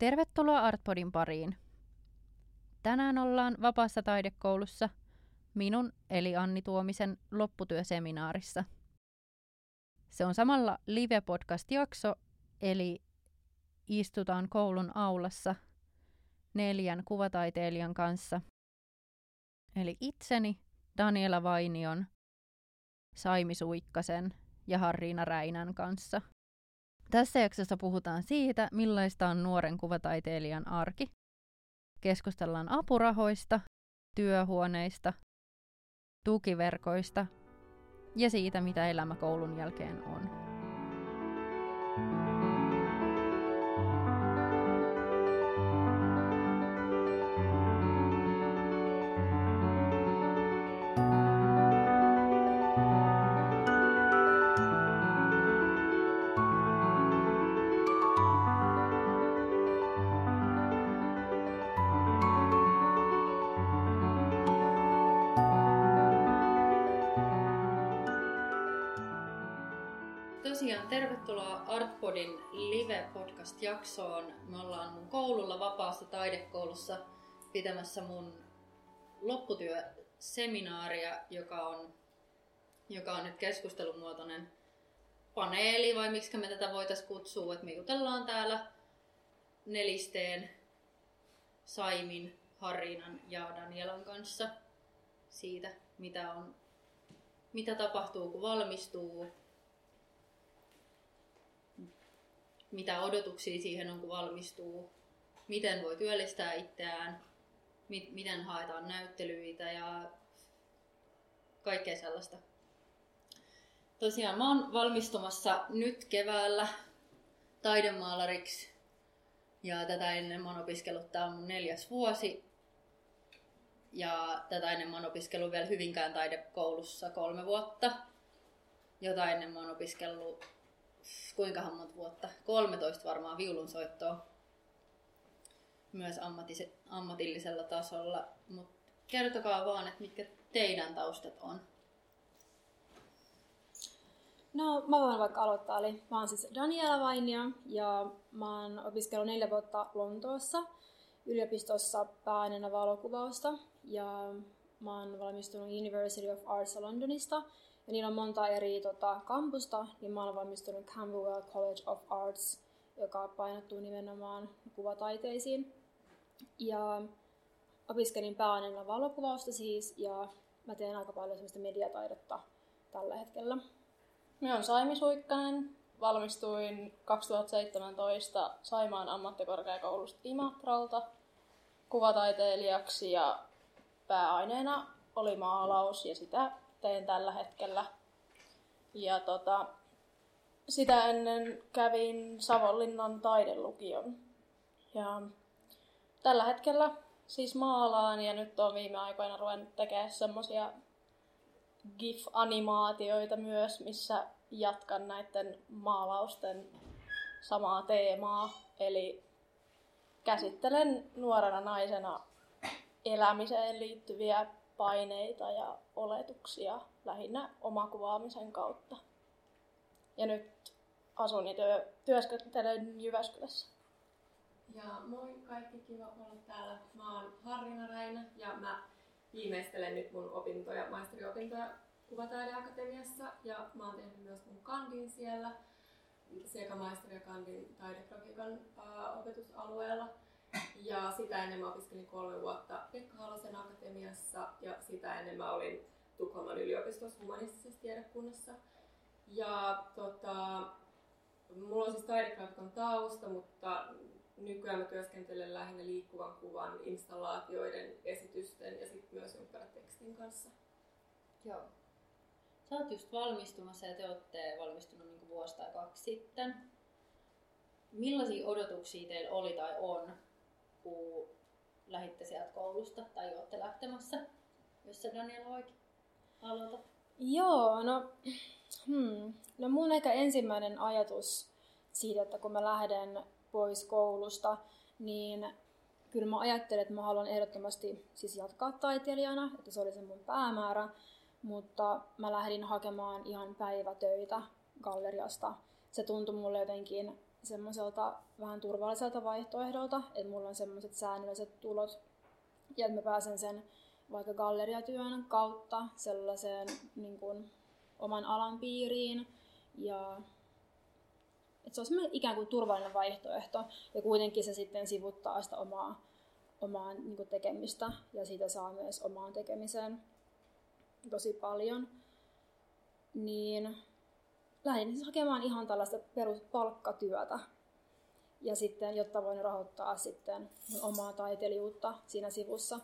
Tervetuloa Artpodin pariin. Tänään ollaan Vapaassa taidekoulussa minun eli Anni Tuomisen lopputyöseminaarissa. Se on samalla live-podcast-jakso, eli istutaan koulun aulassa 4 kuvataiteilijan kanssa. Eli itseni, Daniéla Vainion, Saimi Suikkasen ja Harriina Räinän kanssa. Tässä jaksossa puhutaan siitä, millaista on nuoren kuvataiteilijan arki. Keskustellaan apurahoista, työhuoneista, tukiverkoista ja siitä, mitä elämä koulun jälkeen on. Tervetuloa Artpodin live-podcast-jaksoon. Me ollaan mun koululla Vapaassa taidekoulussa pitämässä mun lopputyöseminaaria, joka on nyt keskustelumuotoinen paneeli, vai miksi me tätä voitaisiin kutsua, että me jutellaan täällä nelisteen Saimin, Harriinan ja Danielan kanssa siitä, mitä tapahtuu, kun valmistuu. Mitä odotuksia siihen on, kun valmistuu, miten voi työllistää itseään, miten haetaan näyttelyitä ja kaikkea sellaista. Tosiaan mä oon valmistumassa nyt keväällä taidemaalariksi ja tätä ennen mä oon opiskellut, tää on mun 4. vuosi. Ja tätä ennen mä oon opiskellut vielä Hyvinkään taidekoulussa 3 vuotta. Jota ennen mä oon opiskellut kuinkahan monta vuotta? 13 varmaan viulunsoittoa myös ammatillisella tasolla. Mut kertokaa vaan, että mitkä teidän taustat on. No, mä voin vaikka aloittaa. Eli mä oon siis Daniéla Vainio ja mä oon opiskellut 4 vuotta Lontoossa yliopistossa pääaineena valokuvausta. Ja mä oon valmistunut University of Arts Londonista. Ja niillä on monta eri kampusta, niin mä olen valmistunut Camberwell College of Arts, joka painottuu nimenomaan kuvataiteisiin. Ja opiskelin pääaineena valokuvausta siis, ja mä teen aika paljon semmoista mediataidetta tällä hetkellä. Minä olen Saimi Suikkainen. Valmistuin 2017 Saimaan ammattikorkeakoulusta Imatralta kuvataiteilijaksi, ja pääaineena oli maalaus ja sitä teen tällä hetkellä. Ja sitä ennen kävin Savonlinnan taidelukion. Ja tällä hetkellä siis maalaan ja nyt on viime aikoina ruvennut tekemään semmoisia GIF-animaatioita myös, missä jatkan näiden maalausten samaa teemaa. Eli käsittelen nuorena naisena elämiseen liittyviä paineita ja oletuksia lähinnä omakuvaamisen kautta. Ja nyt asun ja työskentelen Jyväskylässä. Ja moi kaikki, kiva olla täällä. Mä oon Harriina Räinä ja mä viimeistelen nyt mun opintoja, maisteriopintoja Kuvataideakatemiassa. Ja mä oon tehnyt myös mun kandin siellä, sekä maisteri- ja kandin taidegrafiikan opetusalueella. Ja sitä ennen mä opiskelin 3 vuotta Pekka Halosen akatemiassa ja sitä ennen mä olin Tukholman yliopistossa humanistisessa tiedekunnassa. Ja mulla on siis taidegrafiikan tausta, mutta nykyään mä työskentelen lähinnä liikkuvan kuvan, installaatioiden, esitysten ja sitten myös ympäritekstin kanssa. Joo. Sä oot just valmistumassa ja te ootte valmistunut niin kuin vuosi tai 2 sitten. Millaisia odotuksia teillä oli tai on, kun lähditte sieltä koulusta tai olette lähtemässä, jos sä Daniéla oikein aloitat? Joo, no mun ehkä ensimmäinen ajatus siitä, että kun mä lähden pois koulusta, niin kyllä mä ajattelin, että mä haluan ehdottomasti siis jatkaa taiteilijana, että se oli se mun päämäärä, mutta mä lähdin hakemaan ihan päivätöitä Galleriasta. Se tuntui mulle jotenkin semmoiselta vähän turvalliselta vaihtoehdolta, että mulla on semmoiset säännölliset tulot ja että mä pääsen sen vaikka galleriatyön kautta sellaiseen niin kuin oman alan piiriin ja että se olisi ikään kuin turvallinen vaihtoehto ja kuitenkin se sitten sivuttaa sitä omaa niin kuin tekemistä ja siitä saa myös omaan tekemiseen tosi paljon. Niin lähdin siis hakemaan ihan tällaista peruspalkkatyötä ja sitten, jotta voin rahoittaa sitten omaa taiteilijuutta siinä sivussa.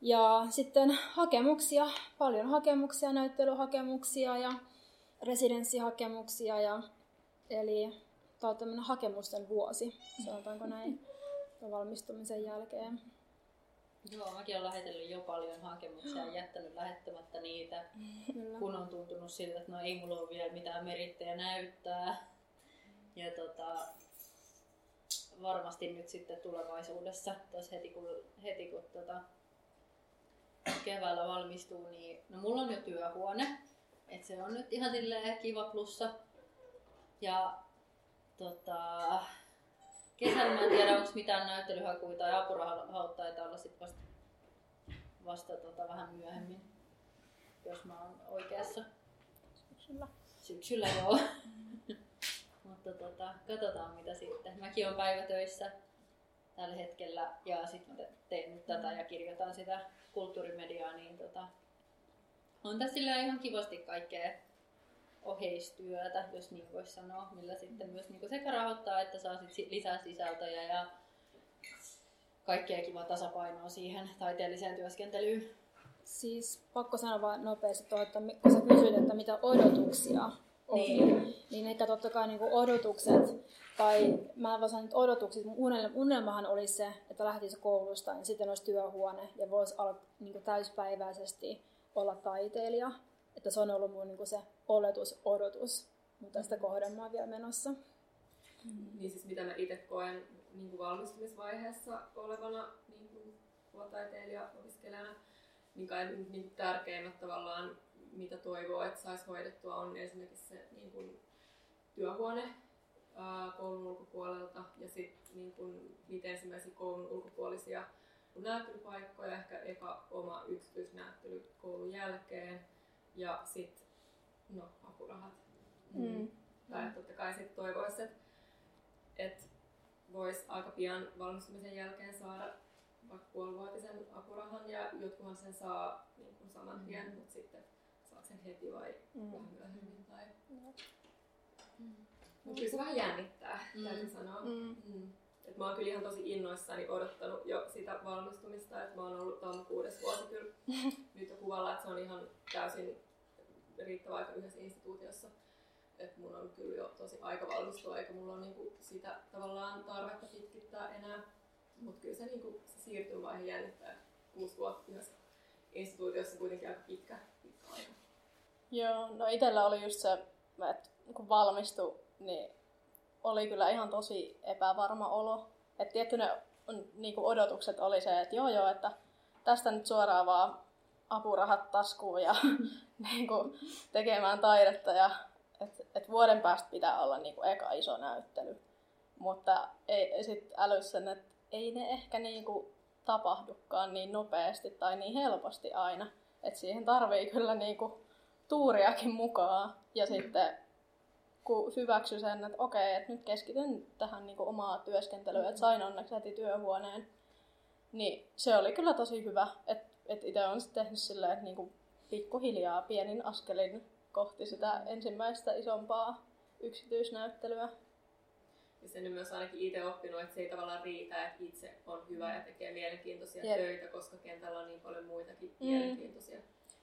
Ja sitten hakemuksia, paljon hakemuksia, näyttelyhakemuksia ja residenssihakemuksia ja eli tämä on tämmöinen hakemusten vuosi, sanotaanko näin, valmistumisen jälkeen. Joo, mäkin olen lähetellyt jo paljon hakemuksia ja jättänyt lähettämättä niitä, kun on tuntunut siltä, että no ei mulla ole vielä mitään merittejä näyttää. Ja varmasti nyt sitten tulevaisuudessa, taas heti kun keväällä valmistuu, niin no mulla on jo työhuone, että se on nyt ihan silleen kiva plussa. Ja kesällä mä en tiedä, onko mitään näyttelyhakuja tai apurahaut taitaa olla sit vasta vähän myöhemmin, jos mä oon oikeassa. Syksyllä joo. Mutta katsotaan mitä sitten. Mäkin oon päivätöissä tällä hetkellä ja sitten mä tein nyt tätä ja kirjoitan sitä kulttuurimediaa. Niin on tässä ihan kivasti kaikkea oheistyötä, jos niin voisi sanoa, millä sitten myös niin sekä rahoittaa, että saa sit lisää sisältöjä ja kaikkea kivaa tasapainoa siihen taiteelliseen työskentelyyn. Siis pakko sanoa vaan nopeasti tuohon, että kun sä kysyit, että mitä odotuksia on, niin ehkä totta kai niin odotukset, tai mä en voi sanoa nyt odotukset, mun unelmahan olisi se, että lähtisi koulusta ja sitten olisi työhuone ja voisi niin täyspäiväisesti olla taiteilija. Että se on ollut mun niinku se oletusodotus, mutta tästä kohden mä oon vielä menossa. Niin siis mitä mä itse koen niinku valmistumisvaiheessa olevana niinku kuvataiteilija-opiskelijana, niin kai niinku tärkeimmät tavallaan, mitä toivoo, että saisi hoidettua, on esimerkiksi se niinku työhuone koulun ulkopuolelta ja sitten niinku niitä ensimmäisiä koulun ulkopuolisia näyttelypaikkoja, ehkä eka oma yksityisnäyttely koulun jälkeen. Ja sitten apurahat. Tai totta kai sitten toivoisi, että voisi aika pian valmistumisen jälkeen saada vaikka puolivuotisen apurahan ja jotkuhan sen saa niin kuin saman tien, mutta sitten saat sen heti vai vähän myöhemmin. Tai... Mutta kyllä se vähän jännittää, täytyy sanoa. Et mä oon kyllä ihan tosi innoissani odottanut jo sitä valmistumista, että mä oon ollut, tää on 6. vuosi kyllä nyt jo kuvalla, että se on ihan täysin riittävä aika yhdessä instituutiossa. Että mun on kyllä jo tosi aika valmistua, eikä mulla ole niinku sitä tavallaan tarvetta pitkittää enää. Mut kyllä se, niinku, se siirtymävaihe jännittää 6 vuotta yhdessä instituutiossa kuitenkin aika pitkä aika. Joo, no itellä oli just se, että kun valmistui, niin oli kyllä ihan tosi epävarma olo. Että tietty ne niinku odotukset oli se, että joo, että tästä nyt suoraan vaan apurahat taskuun ja niinku tekemään taidetta. Ja et vuoden päästä pitää olla niinku eka iso näyttely. Mutta ei sit älyssä, että ei ne ehkä niinku tapahdukaan niin nopeasti tai niin helposti aina. Että siihen tarvii kyllä niinku tuuriakin mukaan. Ja sitten kun hyväksyi sen, että okei, että nyt keskityn tähän niin kuin omaa työskentelyä, että sain onneksi heti työhuoneen, niin se oli kyllä tosi hyvä. Että itse olen sitten tehnyt silleen, että niin kuin pikkuhiljaa pienin askelin kohti sitä ensimmäistä isompaa yksityisnäyttelyä. Ja sen on myös ainakin itse oppinut, että se ei tavallaan riitä, että itse on hyvä ja tekee mielenkiintoisia töitä, koska kentällä on niin paljon muitakin mielenkiintoisia.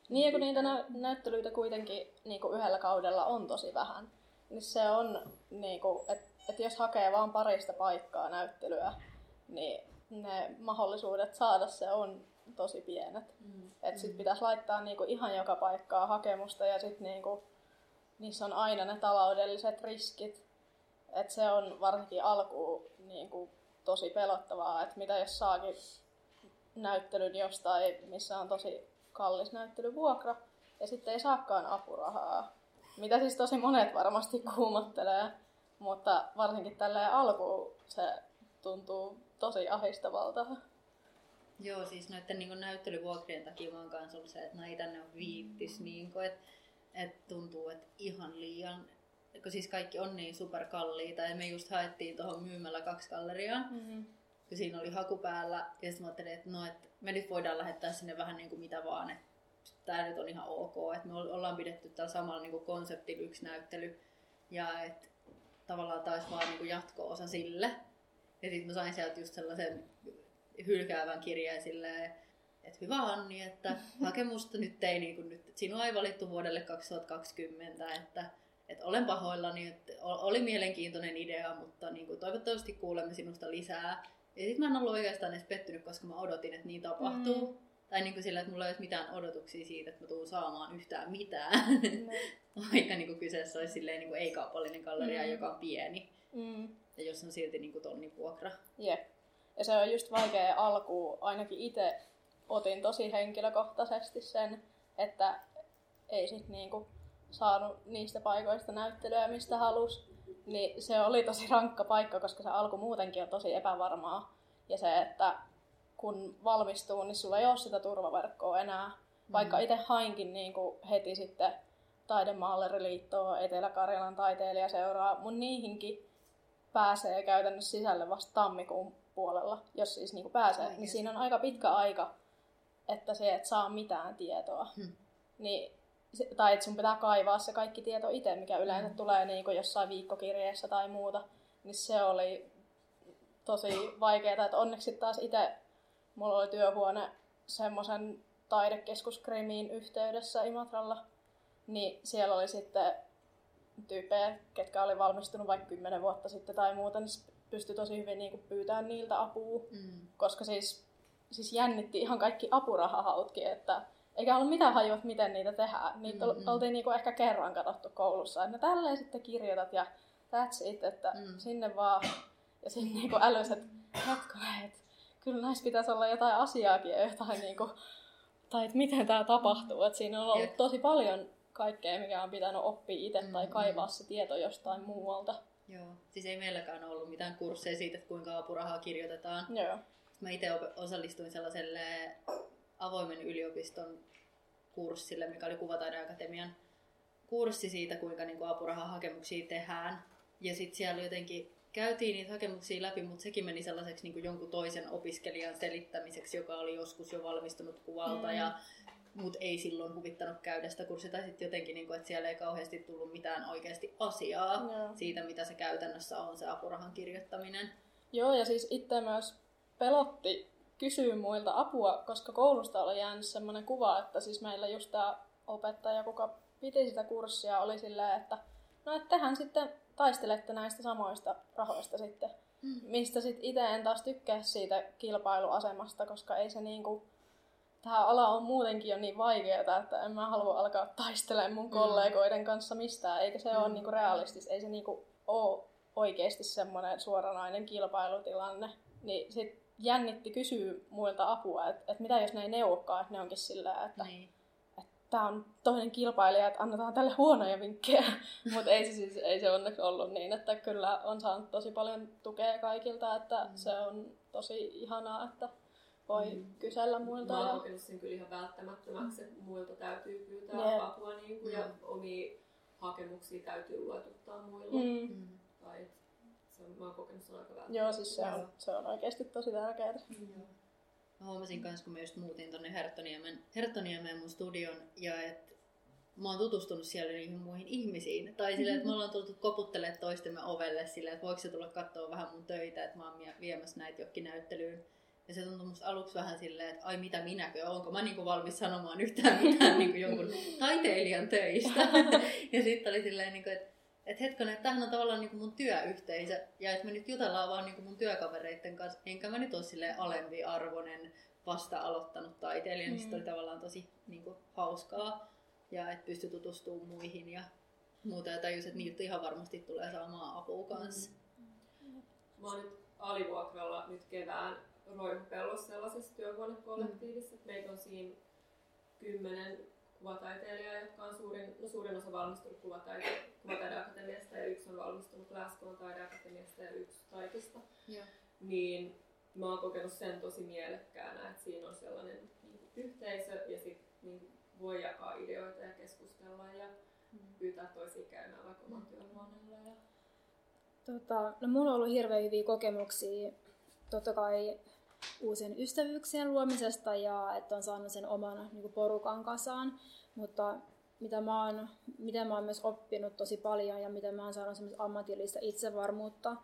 Niin ja kun niitä näyttelyitä kuitenkin niin kuin yhdellä kaudella on tosi vähän. Niin se on, niinku, että jos hakee vain parista paikkaa näyttelyä, niin ne mahdollisuudet saada se on tosi pienet. Että sitten pitäisi laittaa niinku ihan joka paikkaa hakemusta ja sitten niinku, niissä on aina ne taloudelliset riskit. Että se on varsinkin alkuun niinku, tosi pelottavaa, että mitä jos saakin näyttelyn jostain, missä on tosi kallis näyttelyvuokra ja sitten ei saakaan apurahaa. Mitä siis tosi monet varmasti kuumottelee. Mutta varsinkin tälleen alkuun se tuntuu tosi ahdistavalta. Joo, siis noiden niin näyttelyvuokrien takia vaan kanssa oli se, että no ei tänne ole viittis. Niin et tuntuu, että ihan liian, kun siis kaikki on niin superkalliita. Ja me just haettiin tuohon myymällä 2 galleriaan, kun siinä oli haku päällä. Ja sitten mä ajattelin, että no, et me nyt voidaan lähettää sinne vähän niin kuin mitä vaan. Että tää nyt on ihan ok. Et me ollaan pidetty täällä samalla niin kuin konseptilla yksi näyttely. Ja että tavallaan taisi vaan niin kuin jatko-osa sille. Ja sitten mä sain sieltä just sellaisen hylkäävän kirjeen silleen, että hyvä Anni, että hakemusta nyt ei niin kuin, nyt sinua ei valittu vuodelle 2020, että olen pahoillani, että oli mielenkiintoinen idea, mutta niin kuin, toivottavasti kuulemme sinusta lisää. Ja sitten mä en ollut oikeastaan edes pettynyt, koska mä odotin, että niin tapahtuu. Tai niin kuin sillä, että mulla ei olisi mitään odotuksia siitä, että mä tuun saamaan yhtään mitään. Vaikka niin kuin kyseessä olisi silleen, niin kuin ei-kaupallinen galleria, joka on pieni. Ja jos on silti niin kuin tonnin vuokra. Yeah. Ja se on just vaikea alkuun, ainakin itse otin tosi henkilökohtaisesti sen, että ei sit niinku saanut niistä paikoista näyttelyä, mistä halusi. Niin se oli tosi rankka paikka, koska se alku muutenkin on tosi epävarmaa. Ja se, että kun valmistuu, niin sulla ei ole sitä turvaverkkoa enää. Vaikka itse hainkin niinku heti sitten Taidemalleriin, Etelä-Karjalan taiteilijaSeuraa, mun niihinkin pääsee käytännössä sisälle vasta tammikuun puolella, jos siis niinku pääsee, niin siinä on aika pitkä aika, että se et saa mitään tietoa. Niin, tai että sun pitää kaivaa se kaikki tieto itse, mikä yleensä tulee niinku jossain viikkokirjeessä tai muuta. Niin se oli tosi vaikeaa, että onneksi taas itse mulla oli työhuone semmoisen taidekeskuskrimin yhteydessä Imatralla. Niin siellä oli sitten tyyppejä, ketkä oli valmistunut vaikka 10 vuotta sitten tai muuta, niin pystyi tosi hyvin niinku pyytämään niiltä apua, koska siis jännitti ihan kaikki apurahahautkin, että eikä ollut mitään hajua, että miten niitä tehdään. Niitä oltiin niinku ehkä kerran katsottu koulussa, että tälleen sitten kirjoitat ja that's it, että sinne vaan. Ja sitten niinku älysi, että kyllä näissä pitäisi olla jotain asiaakin ja jotain, niinku, tai että miten tämä tapahtuu. Et siinä on ollut tosi paljon kaikkea, mikä on pitänyt oppia itse tai kaivaa se tieto jostain muualta. Joo, siis ei meilläkään ollut mitään kursseja siitä, että kuinka apurahaa kirjoitetaan. Joo. Mä itse osallistuin sellaiselle avoimen yliopiston kurssille, mikä oli Kuvataideakatemian kurssi siitä, kuinka niinku apurahahakemuksia tehdään. Ja sitten siellä jotenkin käytiin niitä hakemuksia läpi, mutta sekin meni sellaiseksi niinku jonkun toisen opiskelijan selittämiseksi, joka oli joskus jo valmistunut kuvalta. Mut ei silloin huvittanut käydä sitä kurssia, tai sitten jotenkin, niin että siellä ei kauheasti tullut mitään oikeasti asiaa siitä, mitä se käytännössä on, se apurahan kirjoittaminen. Joo, ja siis itse myös pelotti kysyä muilta apua, koska koulusta oli jäänyt semmoinen kuva, että siis meillä just tämä opettaja, kuka piti sitä kurssia, oli silleen, että no et tehän sitten taistelette näistä samoista rahoista sitten, mistä sitten itse en taas tykkää siitä kilpailuasemasta, koska ei se niinku... Tämä ala on muutenkin jo niin vaikeaa, että en mä halua alkaa taistelemaan mun kollegoiden kanssa mistään, eikä se ole niinku realistista, ei se niinku ole oikeasti semmoinen suoranainen kilpailutilanne. Niin sit jännitti kysyä muilta apua, että et mitä jos ne ei neuvokaan, että ne onkin sillä, että tämä on toinen kilpailija, että annetaan tälle huonoja vinkkejä. Mutta ei se onneksi ollut niin, että kyllä on saanut tosi paljon tukea kaikilta, että se on tosi ihanaa, että voi kysellä muilta. Mä oon kokenut sen kyllä ihan välttämättömäksi, että muilta täytyy pyytää apua niin kuin, ja omia hakemuksia täytyy luetuttaa muilla. Tai, mä oon kokenut sen aika välttämättömäksi. Joo, siis se on oikeasti tosi tärkeää. Mä huomasin kanssa, kun mä just muutin tonne Herttoniemen mun studion, ja että mä oon tutustunut siellä niihin muihin ihmisiin. Tai silleen, että me ollaan tultu koputtelemaan toistemme ovelle silleen, että voiko se tulla katsoa vähän mun töitä, että mä oon viemässä näitä jokin näyttelyyn. Ja se tuntui musta aluksi vähän silleen, että ai mitä minäkö, onko mä niinku valmis sanomaan yhtään mitään niinku jonkun taiteilijan töistä. Ja sitten oli silleen, niinku, että hetkinen, että tämähän on tavallaan niinku mun työyhteisö ja että me nyt jutellaan vaan niinku mun työkavereiden kanssa. Enkä mä nyt ole silleen alempiarvoinen vasta aloittanut taiteilija, niin se oli tavallaan tosi niinku hauskaa. Ja että pystyi tutustumaan muihin ja muuta. Ja tajus, että niiltä ihan varmasti tulee saamaan apua kanssa. Mä oon nyt alivuokralla nyt kevään Roihupellossa sellaisessa työhuonekollektiivissa, että meitä on siinä 10 kuvataiteilijaa, jotka on suurin osa valmistunut Kuvataideakatemiasta ja yksi on valmistunut Glasgow'n Taideakatemiasta ja yksi Taitista. Yeah. Niin mä oon kokenut sen tosi mielekkäänä, että siinä on sellainen yhteisö ja sit niin voi jakaa ideoita ja keskustella ja pyytää toisia käymään vaikka oman työhuoneella. No mulla on ollut hirveän hyviä kokemuksia totta kai uusien ystävyyksien luomisesta ja että on saanut sen oman niin kuin porukan kasaan, mutta mitä mä oon myös oppinut tosi paljon ja mitä mä oon saanut semmoista ammatillista itsevarmuutta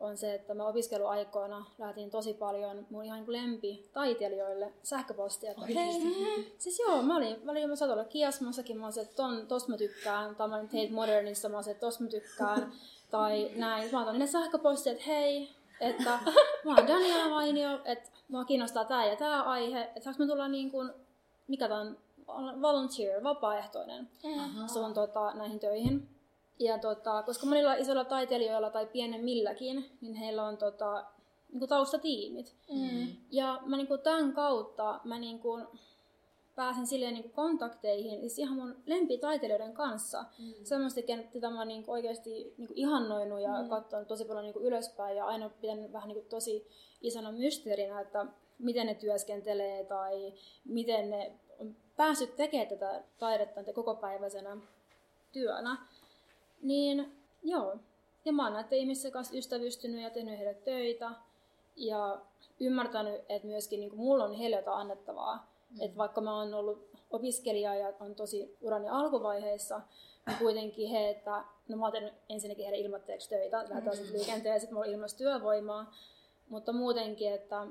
on se, että mä opiskeluaikoina lähetin tosi paljon mun ihan lempitaiteilijoille sähköpostia. Että siis joo, mä olin satolla Kiasmossakin, mä olin se, että tosta mä tykkään, tai mä olin Tade Modernissa, mä olin se, että tosta mä tykkään, tai näin. Mä otan niille sähköpostia, että hei, että mä oon Daniéla Vainio, että mua kiinnostaa tää ja tää aihe, että saanko mä tulla niin kuin, mikä tämän volunteer, vapaaehtoinen sun näihin töihin. Ja koska monilla isoilla taiteilijoilla tai pienemmilläkin, niin heillä on niinku taustatiimit. Mm. Ja mä niinku tämän kautta mä niinku pääsen silleen niinku kontakteihin siis ihan mun lempitaiteilijoiden kanssa. Mm. Semmoista, että mä oon niinku oikeasti niinku ihannoinut ja katsonut tosi paljon niinku ylöspäin ja aina pitänyt vähän niinku tosi isona mysteerinä, että miten ne työskentelee tai miten ne on päässyt tekemään tätä taidetta kokopäiväisenä työnä. Niin, joo. Ja mä oon näiden ihmisten kanssa ystävystynyt ja tehnyt heille töitä ja ymmärtänyt, että myöskin niin kuin mulla on heille jotain annettavaa. Mm. Että vaikka mä oon ollut opiskelija ja on tosi urani alkuvaiheessa, niin kuitenkin he, että no mä oon tehnyt ensinnäkin heidän ilmatteeksi töitä, lähdetään sitten liikenteen ja sitten mulla on ilmaista työvoimaa. Mutta muutenkin, että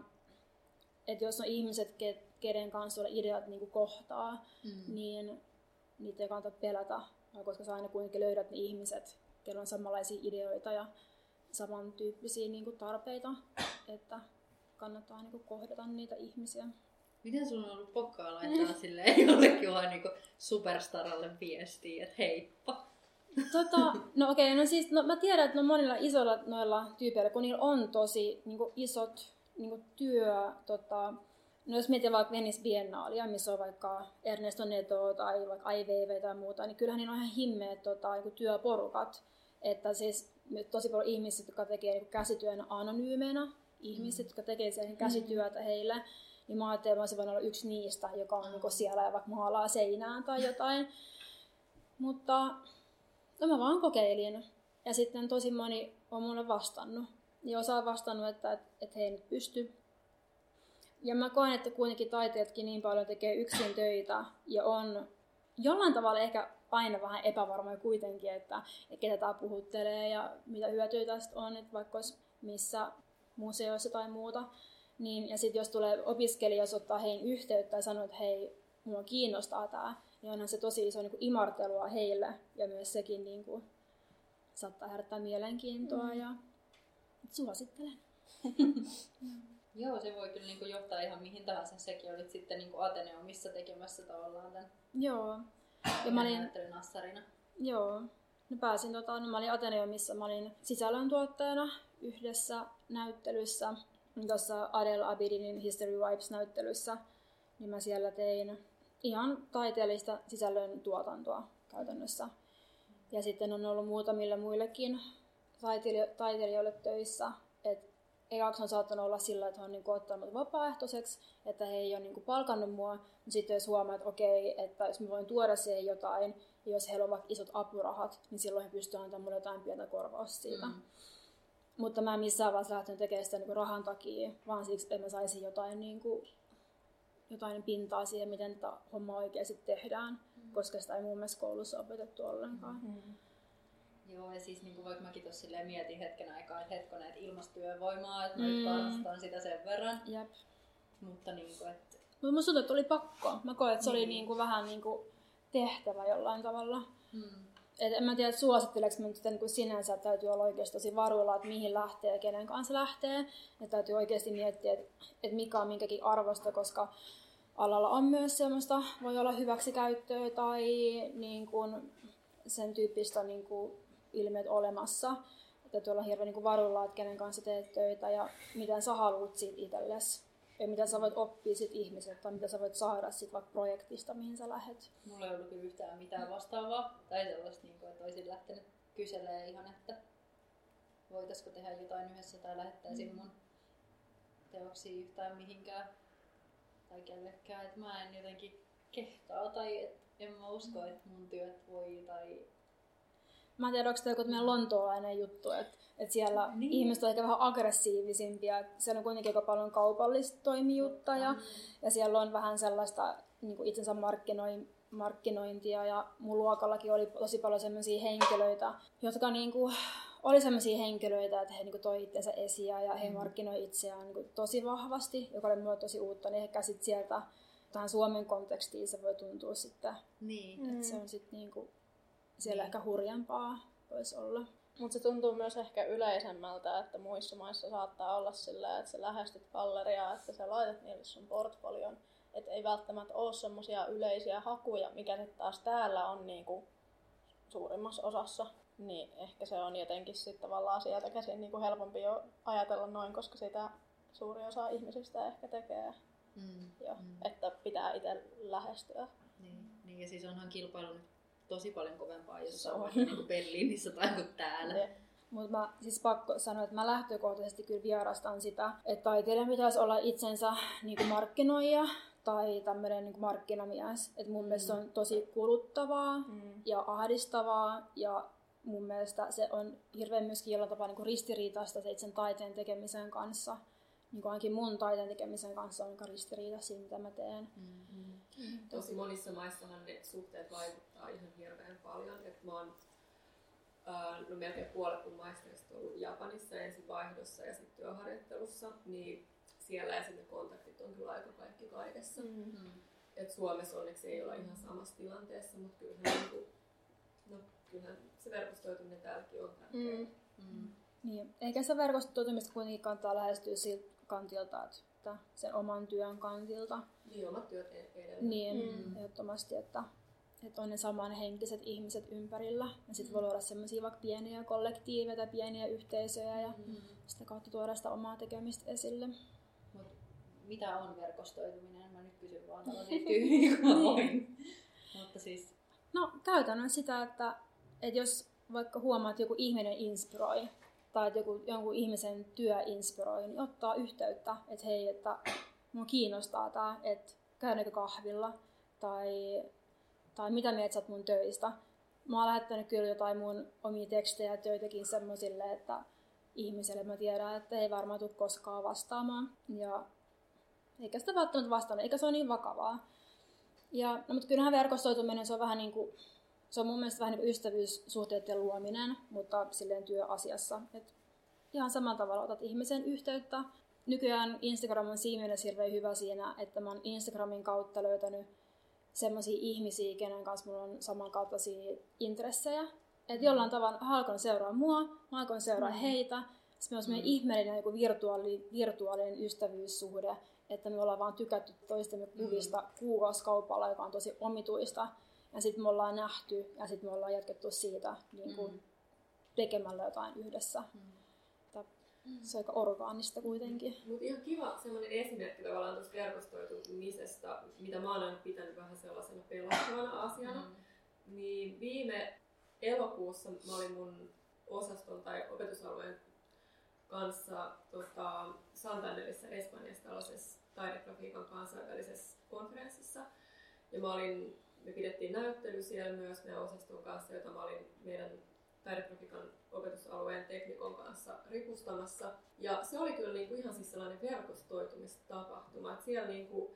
jos on ihmiset, kenen kanssa olla ideat niin kuin kohtaa, niin niitä ei kannata pelätä. Koska sä aina kuitenkin löydät ne ihmiset, joilla on samanlaisia ideoita ja samantyyppisiä niin kuin tarpeita, että kannattaa niin kuin kohdata niitä ihmisiä. Miten sun on ollut pokkaa laittaa silleen jollekin vaan niin kuin superstaralle viestiä, että heippa? Mä tiedän, että monilla isoilla noilla tyypeillä, kun niillä on tosi niin kuin isot niin kuin työ... No jos miettii vaikka Venice Biennalea, missä on vaikka Ernesto Neto tai vaikka IVV tai muuta, niin kyllähän niillä on ihan himmeet työporukat. Että siis tosi paljon ihmisiä, jotka tekee niin käsityönä anonyymeinä, ihmiset, jotka tekee sen käsityötä heille, niin mä ajattelin, että mä olisin voinut olla yksi niistä, joka on niin siellä ja vaikka maalaa seinään tai jotain. Mutta no mä vaan kokeilin ja sitten tosi moni on mulle vastannut. Ja osa on vastannut, että he ei nyt pysty. Ja mä koen, että kuitenkin taiteilijatkin niin paljon tekee yksin töitä ja on jollain tavalla ehkä aina vähän epävarmoja kuitenkin, että ketä tää puhuttelee ja mitä hyötyä tästä on, että vaikka olisi missä museoissa tai muuta. Niin, ja sitten jos tulee opiskelija, jos ottaa heihin yhteyttä ja sanoo, että hei, mua kiinnostaa tää, niin onhan se tosi iso niin kuin imartelua heille ja myös sekin niin kuin, saattaa herättää mielenkiintoa ja suosittelen. Joo, se voi kyllä niinku johtaa ihan mihin tahansa. Sekin olit sitten niinku Ateneumissa tekemässä tavallaan tämän. Joo. Ja mä olin assarina. Joo. No pääsin mä olin Ateneumissa, mä olin sisällöntuottajana yhdessä näyttelyssä, tuossa Adele Abidinin History Wipes näyttelyssä, niin mä siellä tein ihan taiteellista sisällön tuotantoa käytännössä. Ja sitten on ollut muutamilla muillekin taiteilijoille töissä, että ekaksi on saattanut olla sillä, että he on niin ottanut vapaaehtoiseksi, että he ei ole niin palkannut mua. Mutta sitten jos huomaa, että okei, että jos mä voin tuoda siihen jotain, ja jos heillä on vaikka isot apurahat, niin silloin he pystyvät antamaan mulle jotain pientä korvausta siitä. Mm. Mutta mä en missään vaiheessa lähtenyt tekemään sitä niin rahan takia, vaan siksi, että mä saisin jotain, niin kuin, jotain pintaa siihen, miten tätä hommaa oikeasti tehdään, koska sitä ei mun mielestä koulussa opetettu ollenkaan. Mm-hmm. Joo, ja siis niin vaikka mäkin tuossa mietin hetken aikaa, että hetkonen, että ilmastyövoimaa, että mä nyt varastan sitä sen verran. Jep. Mutta niin kuin, että... Mutta musta tuntuu, että oli pakko. Mä koen, että se oli niin kuin, vähän niin kuin tehtävä jollain tavalla. Et en mä tiedä, että suositteleeko mä nyt sitä niin kuin sinänsä, että täytyy olla oikeasti tosi varuilla, että mihin lähtee ja kenen kanssa lähtee. Ja täytyy oikeasti miettiä, että mikä on minkäkin arvosta, koska alalla on myös semmoista, voi olla hyväksikäyttöä tai niin kuin, sen tyyppistä... Niin kuin, ilmeet olemassa. Täytyy olla hirveän niin varuilla, että kenen kanssa teet töitä ja miten sä haluat siitä itsellesi. ja mitä sä voit oppia sit ihmiseltä tai mitä sä voit saada sit vaikka projektista, mihin sä lähet. Mulla ei ollut yhtään mitään vastaavaa tai sellaista, että olisin lähtenyt kyselemään ihan, että voitaisiko tehdä jotain yhdessä tai lähettäisin mun teoksia yhtään mihinkään tai kellekään, että mä en jotenkin kehtaa tai en mä usko, että mun työt voi tai... Mä en tiedä, onko tämä joku meidän lontoolainen juttu, että siellä niin. Ihmiset on ehkä vähän aggressiivisimpia. Siellä on kuitenkin aika paljon kaupallista toimijuutta ja siellä on vähän sellaista niin kuin itsensä markkinointia. Ja mun luokallakin oli tosi paljon sellaisia henkilöitä, jotka niin kuin, oli sellaisia henkilöitä, että he niin kuin toi itseänsä esiin ja he markkinoi itseään niin kuin tosi vahvasti, joka oli minulle tosi uutta, niin ehkä sitten sieltä tähän Suomen kontekstiin se voi tuntua sitten, niin. Että se on sitten niin kuin, siellä ehkä hurjampaa voisi olla. Mutta se tuntuu myös ehkä yleisemmältä, että muissa maissa saattaa olla sillä, että sä lähestyt galleriaa, että sä laitat niille sun portfolion. Että ei välttämättä ole semmoisia yleisiä hakuja, mikä nyt taas täällä on niinku suurimmassa osassa. Niin ehkä se on jotenkin sit tavallaan sieltä käsin niinku helpompi jo ajatella noin, koska sitä suuri osa ihmisistä ehkä tekee. Että pitää itse lähestyä. Niin ja siis onhan kilpailu tosi paljon kovempaa, jos sä oot niin kuin Berliinissä tai täällä. Mutta mä siis pakko sanoa, että mä lähtökohtaisesti kyllä vierastan sitä, että taiteilijan pitäisi olla itsensä niin kuin markkinoija tai tämmöinen niin kuin markkinamies. Et mun mielestä se on tosi kuluttavaa ja ahdistavaa ja mun mielestä se on hirveän myöskin jollain tapaa niin kuin ristiriitaista se itsen taiteen tekemisen kanssa. Niin kuin ainakin mun taiteen tekemisen kanssa on ristiriita siinä, mitä mä teen. Tosi monissa maissahan ne suhteet vaikuttaa ihan hirveän paljon. Et mä oon melkein puolet mun maisterista ollut Japanissa ensin vaihdossa ja sitten työharjoittelussa, niin siellä ja ne kontaktit on kyllä aika kaikki kaikessa. Et Suomessa onneksi ei olla ihan samassa tilanteessa, mutta kyllähän se verkostoituminen täälläkin on tärkeää. Niin. Eikä se verkostoitumista kuitenkin kannattaa lähestyä siltä kantilta, että sen oman työn kantilta. Niin, omat työt edelleen. Niin, ehdottomasti, että on ne samanhenkiset ihmiset ympärillä. Ja sitten voi olla sellaisia vaikka pieniä kollektiiveja, pieniä yhteisöjä ja sitä kautta tuoda sitä omaa tekemistä esille. Mut mitä on verkostoituminen? Mä nyt kysyn vaan tällainen niin. Mutta siis... No käytännön sitä, että jos vaikka huomaat, että joku ihminen inspiroi, tai että jonkun ihmisen työ inspiroi, niin ottaa yhteyttä, että hei, että minua kiinnostaa tämä, että käydäänkö kahvilla, tai mitä mieltä sä oot mun töistä. Mä oon lähettänyt kyllä jotain mun omia tekstejä ja töitäkin semmoisille, että ihmiselle mä tiedän, että he ei varmaan tule koskaan vastaamaan. Ja eikä sitä välttämättä vastannut, eikä se ole niin vakavaa. Ja, no, mutta kyllähän verkostoituminen, se on vähän niin kuin... Se on mun mielestä vähän niin ystävyyssuhteiden luominen, mutta silleen työasiassa. Et ihan samalla tavalla otat ihmisen yhteyttä. Nykyään Instagram on siinä mielessä hirveän hyvä siinä, että mä oon Instagramin kautta löytänyt semmoisia ihmisiä, kenen kanssa mulla on samankaltaisia intressejä. Että jollain tavalla alkoin seuraa mua, mä alkoin seuraa heitä. Se on semmoinen ihmeellinen joku virtuaalinen ystävyyssuhde, että me ollaan vaan tykätty toistemme kuvista kuukausikaupalla, joka on tosi omituista. Ja sitten me ollaan nähty ja sitten me ollaan jatkettu siitä niin kuin tekemällä jotain yhdessä. Se on aika orgaanista kuitenkin. Mutta ihan kiva sellainen esimerkki tavallaan tuosta verkostoitumisesta, mitä mä oon aina pitänyt vähän sellaisena pelastavana asiana. Niin viime elokuussa mä olin mun osaston tai opetusalueen kanssa Santanderissa Espanjassa tällaisessa taidegrafiikan kansainvälisessä konferenssissa. Ja mä olin... Me pidettiin näyttely siellä myös meidän osaston kanssa, jota mä olin meidän taidegrafiikan opetusalueen teknikon kanssa ripustamassa. Ja se oli kyllä niinku ihan siis sellainen verkostoitumistapahtuma. Et siellä niinku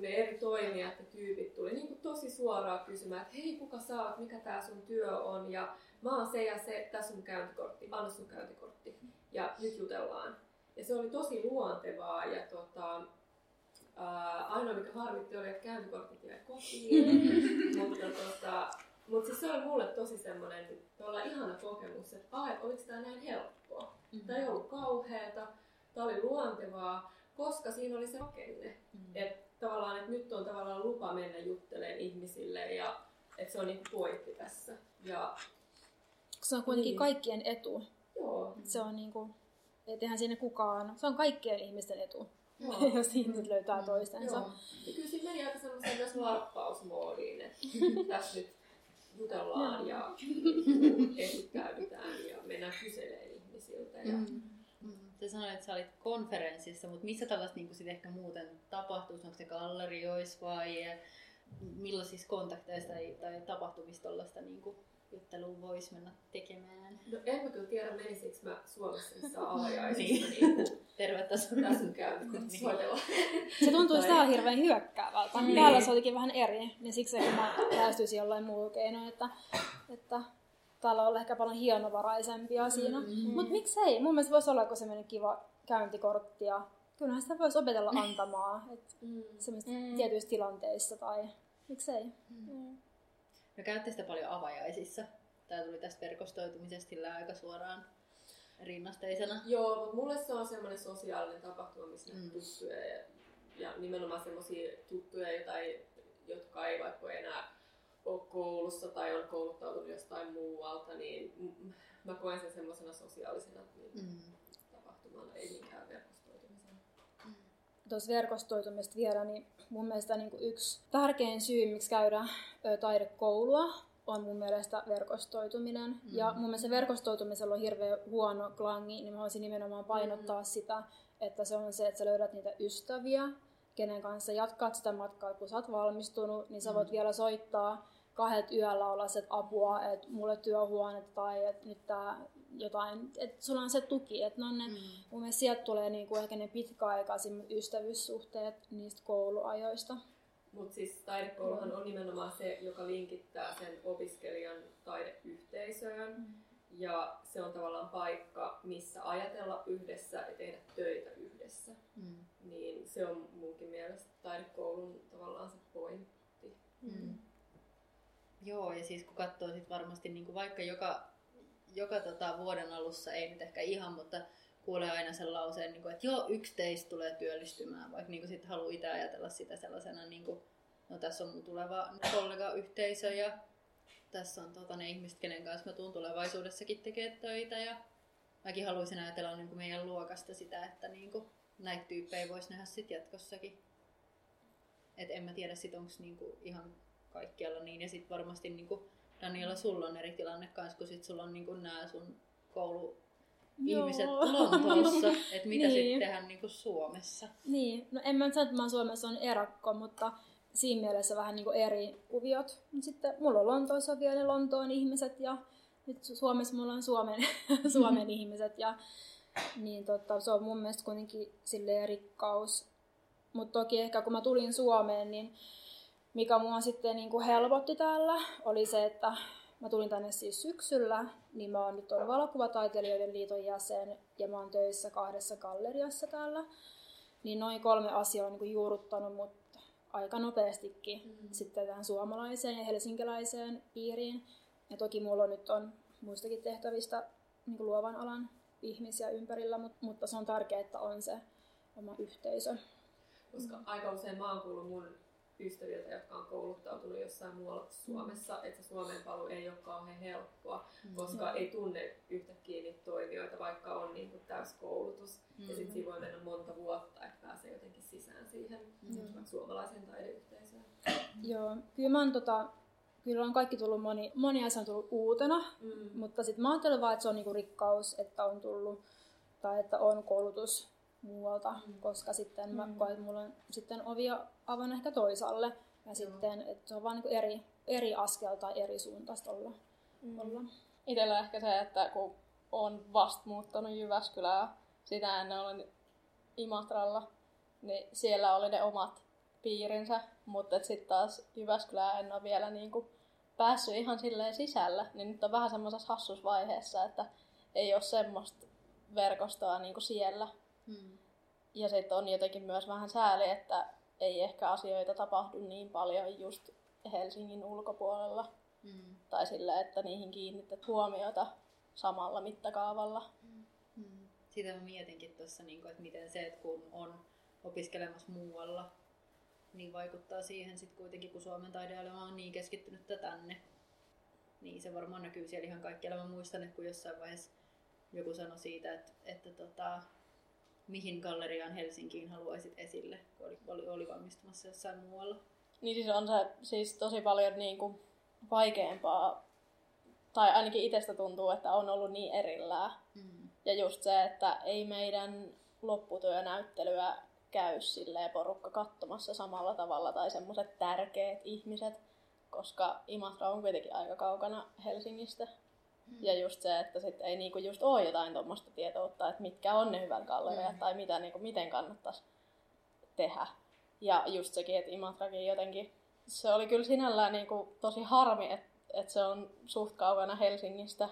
ne eri toimijat ja tyypit tuli niinku tosi suoraan kysymään, että hei, kuka sä oot, mikä tää sun työ on, ja mä oon se ja se, tässä sun käyntikortti, anna sun käyntikortti, ja nyt jutellaan. Ja se oli tosi luontevaa ja ainoa mikä harmitti oli, että käyntikortit jäi kotiin, mutta siis se oli mulle tosi semmoinen ihana kokemus, että oliko tämä näin helppoa, tämä ei ollut kauheata, tämä oli luontevaa, koska siinä oli se rakenne, että nyt on tavallaan lupa mennä juttelemaan ihmisille ja että se on niin pointti tässä. Ja, se on kuitenkin kaikkien etu, se on, niin kuin, eihän siinä kukaan, se on kaikkien ihmisten etu. jos ihmiset löytää toistensa. Joo. Ja kyllä siinä meni aika sellaiseen myös varppausmoodiin, että tässä nyt jutellaan ja esittäydytään ja mennään kyselemään ihmisiltä. Ja... Sä sanoit, että sä olit konferenssissa, mutta missä tällaista niin sit ehkä muuten tapahtuu? Onko se gallerioissa vai millaisissa kontakteissa tai tapahtumissa tuollaista niin juttelua voisi mennä tekemään? No en mä kyllä tiedä, menisikö mä Suomessa missään aajaisissa. Tervetuloa sun käyntiin. Se tuntuu täällä hirveän hyökkäävältä. Täällä se olikin vähän eri, niin siksi mä lähestyisin jollain muulla keinoin, että täällä on ollut ehkä paljon hienovaraisempia siinä. Mutta miksei? Mun mielestä voisi olla semmoinen kiva käyntikortti. Ja kyllähän sitä voisi opetella antamaan tietyissä tilanteissa tai miksei. Me käytte sitä paljon avajaisissa. Tää tuli tästä verkostoitumisesta sillä aika suoraan rinnasteisena. Joo, mutta mulle se on semmoinen sosiaalinen tapahtuma, missä tuttuja ja nimenomaan semmoisia tuttuja, jotka ei vaikka enää ole koulussa tai on kouluttautunut jostain muualta, niin mä koen sen semmoisena sosiaalisena tapahtumana, ei niinkään verkostoitumisena. Tuossa verkostoitumista vielä, niin mun mielestä niin yksi tärkein syy, miksi käydä taidekoulua, on mun mielestä verkostoituminen. Ja mun mielestä verkostoitumisella on hirveän huono klangi, niin mä haluaisin nimenomaan painottaa sitä, että se on se, että sä löydät niitä ystäviä, kenen kanssa jatkaat sitä matkaa, kun sä oot valmistunut, niin sä voit vielä soittaa 2 yöllä olla se, että apua, että mulle työhuone tai että nyt tää jotain, että sulla on se tuki, että no ne, mun mielestä sieltä tulee niinku ehkä ne pitkäaikaisimmat ystävyyssuhteet niistä kouluajoista. Mutta siis taidekouluhan on nimenomaan se, joka linkittää sen opiskelijan taideyhteisöön ja se on tavallaan paikka, missä ajatella yhdessä ja tehdä töitä yhdessä. Niin se on munkin mielestä taidekoulun tavallaan se pointti. Joo, ja siis kun katsoo sit varmasti niinku vaikka joka vuoden alussa, ei nyt ehkä ihan, mutta kuulee aina sen lauseen, niinku, että joo, yksi teistä tulee työllistymään, vaikka niinku sitten haluaa itse ajatella sitä sellaisena, niinku, no tässä on mun tuleva kollegayhteisö ja tässä on ne ihmiset, kenen kanssa mä tuun tulevaisuudessakin tekemään töitä. Ja mäkin haluaisin ajatella niinku meidän luokasta sitä, että niinku, näitä tyyppejä voisi nähdä sit jatkossakin. Et en mä tiedä, onko niinku ihan kaikkialla niin. Ja sitten varmasti, niinku, Daniela, sulla on eri tilanne kanssa, kun sit sulla on niinku nämä sun koulu ihmiset Lontoossa, että mitä sitten tehdään niinku Suomessa. Niin, no en mä sano, että mä Suomessa on erakko, mutta siinä mielessä vähän niinku eri kuviot. Sitten mulla on Lontoossa vielä ne Lontoon ihmiset ja nyt Suomessa mulla on Suomen ihmiset. Ja, niin se on mun mielestä kuitenkin silleen rikkaus. Mutta toki ehkä kun mä tulin Suomeen, niin mikä mua sitten niinku helpotti täällä oli se, että mä tulin tänne siis syksyllä, niin mä oon nyt ollut Valokuvataiteilijoiden liiton jäsen ja mä oon töissä 2 galleriassa täällä. Niin noin 3 asiaa on niinku juurruttanut mut aika nopeastikin sitten tähän suomalaiseen ja helsinkiläiseen piiriin. Ja toki mulla nyt on muistakin tehtävistä niinku luovan alan ihmisiä ympärillä, mutta se on tärkeää, että on se oma yhteisö. Koska aika usein mä oon kuullut mun ystäviltä, jotka on kouluttautunut jossain muualla Suomessa, että se Suomeen paluu ei ole kauhean helppoa, koska ei tunne yhtäkkiä niitä toimijoita, vaikka on niinku täyskoulutus. Ja sitten siinä voi mennä monta vuotta, että pääsee jotenkin sisään siihen suomalaisen taideyhteisöön. Joo, kyllä on kaikki tullut, moni asia on tullut uutena, mutta sitten mä ajattelen vaan, että se on niinku rikkaus, että on tullut tai että on koulutus muualta, koska sitten mä koen, että mulla on sitten ovia avaan ehkä toisaalle. Ja sitten, että se on vaan niin eri askel tai eri suuntaista olla. Itsellä ehkä se, että kun on vasta muuttanut Jyväskylää, sitä ennen olen Imatralla, niin siellä oli ne omat piirinsä, mutta sitten taas Jyväskylää en ole vielä niin kuin päässyt ihan silleen sisällä, niin nyt on vähän semmoisessa hassusvaiheessa, että ei ole semmoista verkostoa niin kuin siellä. Ja sitten on jotenkin myös vähän sääli, että ei ehkä asioita tapahdu niin paljon just Helsingin ulkopuolella. Tai sillä, että niihin kiinnität huomiota samalla mittakaavalla. Sitä mä mietinkin tuossa, että miten se, että kun on opiskelemassa muualla, niin vaikuttaa siihen sitten kuitenkin, kun Suomen taidealema on niin keskittynyt tänne. Niin se varmaan näkyy siellä ihan kaikkialla. Mä muistan, että kun jossain vaiheessa joku sanoi siitä, että mihin galleriaan Helsinkiin haluaisit esille, kun oli valmistumassa jossain muualla? Niin siis on se siis tosi paljon niin kuin vaikeampaa, tai ainakin itsestä tuntuu, että on ollut niin erillään. Mm. Ja just se, että ei meidän lopputyönäyttelyä käy silleen porukka katsomassa samalla tavalla, tai semmoiset tärkeät ihmiset, koska Imatra on kuitenkin aika kaukana Helsingistä. Mm. Ja just se, että sit ei niinku just ole jotain tuommoista tietoutta, että mitkä on ne hyvät galleriat tai mitä, niinku, miten kannattaisi tehdä. Ja just sekin, että Imatrakin jotenkin, se oli kyllä sinällään niinku tosi harmi, että se on suht kaukana Helsingistä,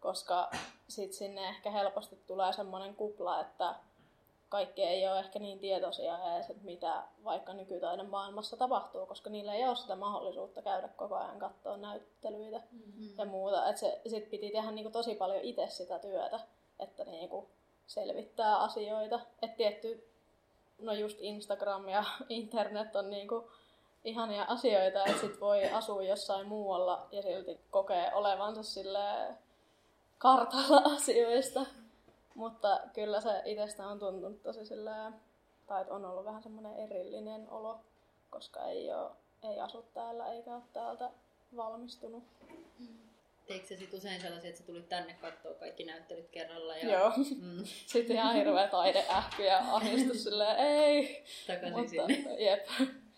koska sit sinne ehkä helposti tulee semmoinen kupla, että kaikki ei ole ehkä niin tietoisia edes, että mitä vaikka nykytaiden maailmassa tapahtuu, koska niillä ei ole sitä mahdollisuutta käydä koko ajan katsoa näyttelyitä ja muuta. Et se sit piti tehdä niinku tosi paljon itse sitä työtä, että niinku selvittää asioita. Et tietty, no just Instagram ja internet on niinku ihania asioita, että sit voi asua jossain muualla ja silti kokee olevansa silleen kartalla asioista. Mutta kyllä se itsestä on tuntunut tosi silleen, tai on ollut vähän semmoinen erillinen olo, koska ei asu täällä eikä ole täältä valmistunut. Teikö se sit usein sellaisia, että sä tulit tänne katsoa kaikki näyttelyt kerralla? Ja... Joo. Mm. Sitten ihan hirveä taideähky ja ahdistus silleen, ei. Takaisin mutta, sinne. Jep.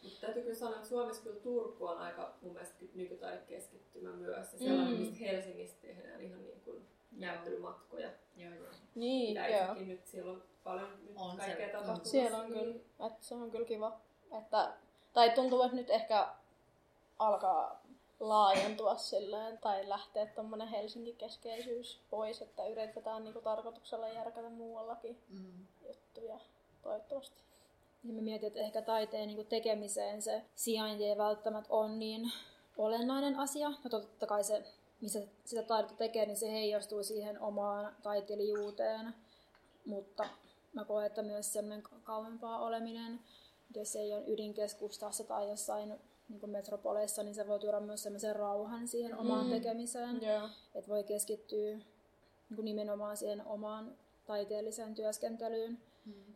Mutta täytyy kyllä sanoa, että Suomessa kyllä Turku on aika mun mielestä nykytaidekeskittymä myös. Ja sellainen, mistä Helsingistä tehdään ihan niin kuin näyttelymatkoja. Joo. Niin, Itäisikin nyt siellä on paljon nyt on kaikkea tapahtumassa. Siellä on kyllä, että se on kyllä kiva. Että, tai tuntuu, että nyt ehkä alkaa laajentua silleen tai lähteä tommonen Helsinki-keskeisyys pois, että yritetään niinku tarkoituksella järkätä muuallakin juttuja toivottavasti. Ja mä mietin, että ehkä taiteen niinku tekemiseen se sijainti ei välttämättä ole niin olennainen asia. No totta kai se, missä sitä taidetta tekee, niin se heijastuu siihen omaan taiteilijuuteen. Mutta mä koen, että myös semmoinen kauempaa oleminen, jos ei ole ydinkeskustassa tai jossain niin metropoleissa, niin se voi tuoda myös semmoisen rauhan siihen omaan tekemiseen. Yeah. Että voi keskittyä niin nimenomaan siihen omaan taiteelliseen työskentelyyn.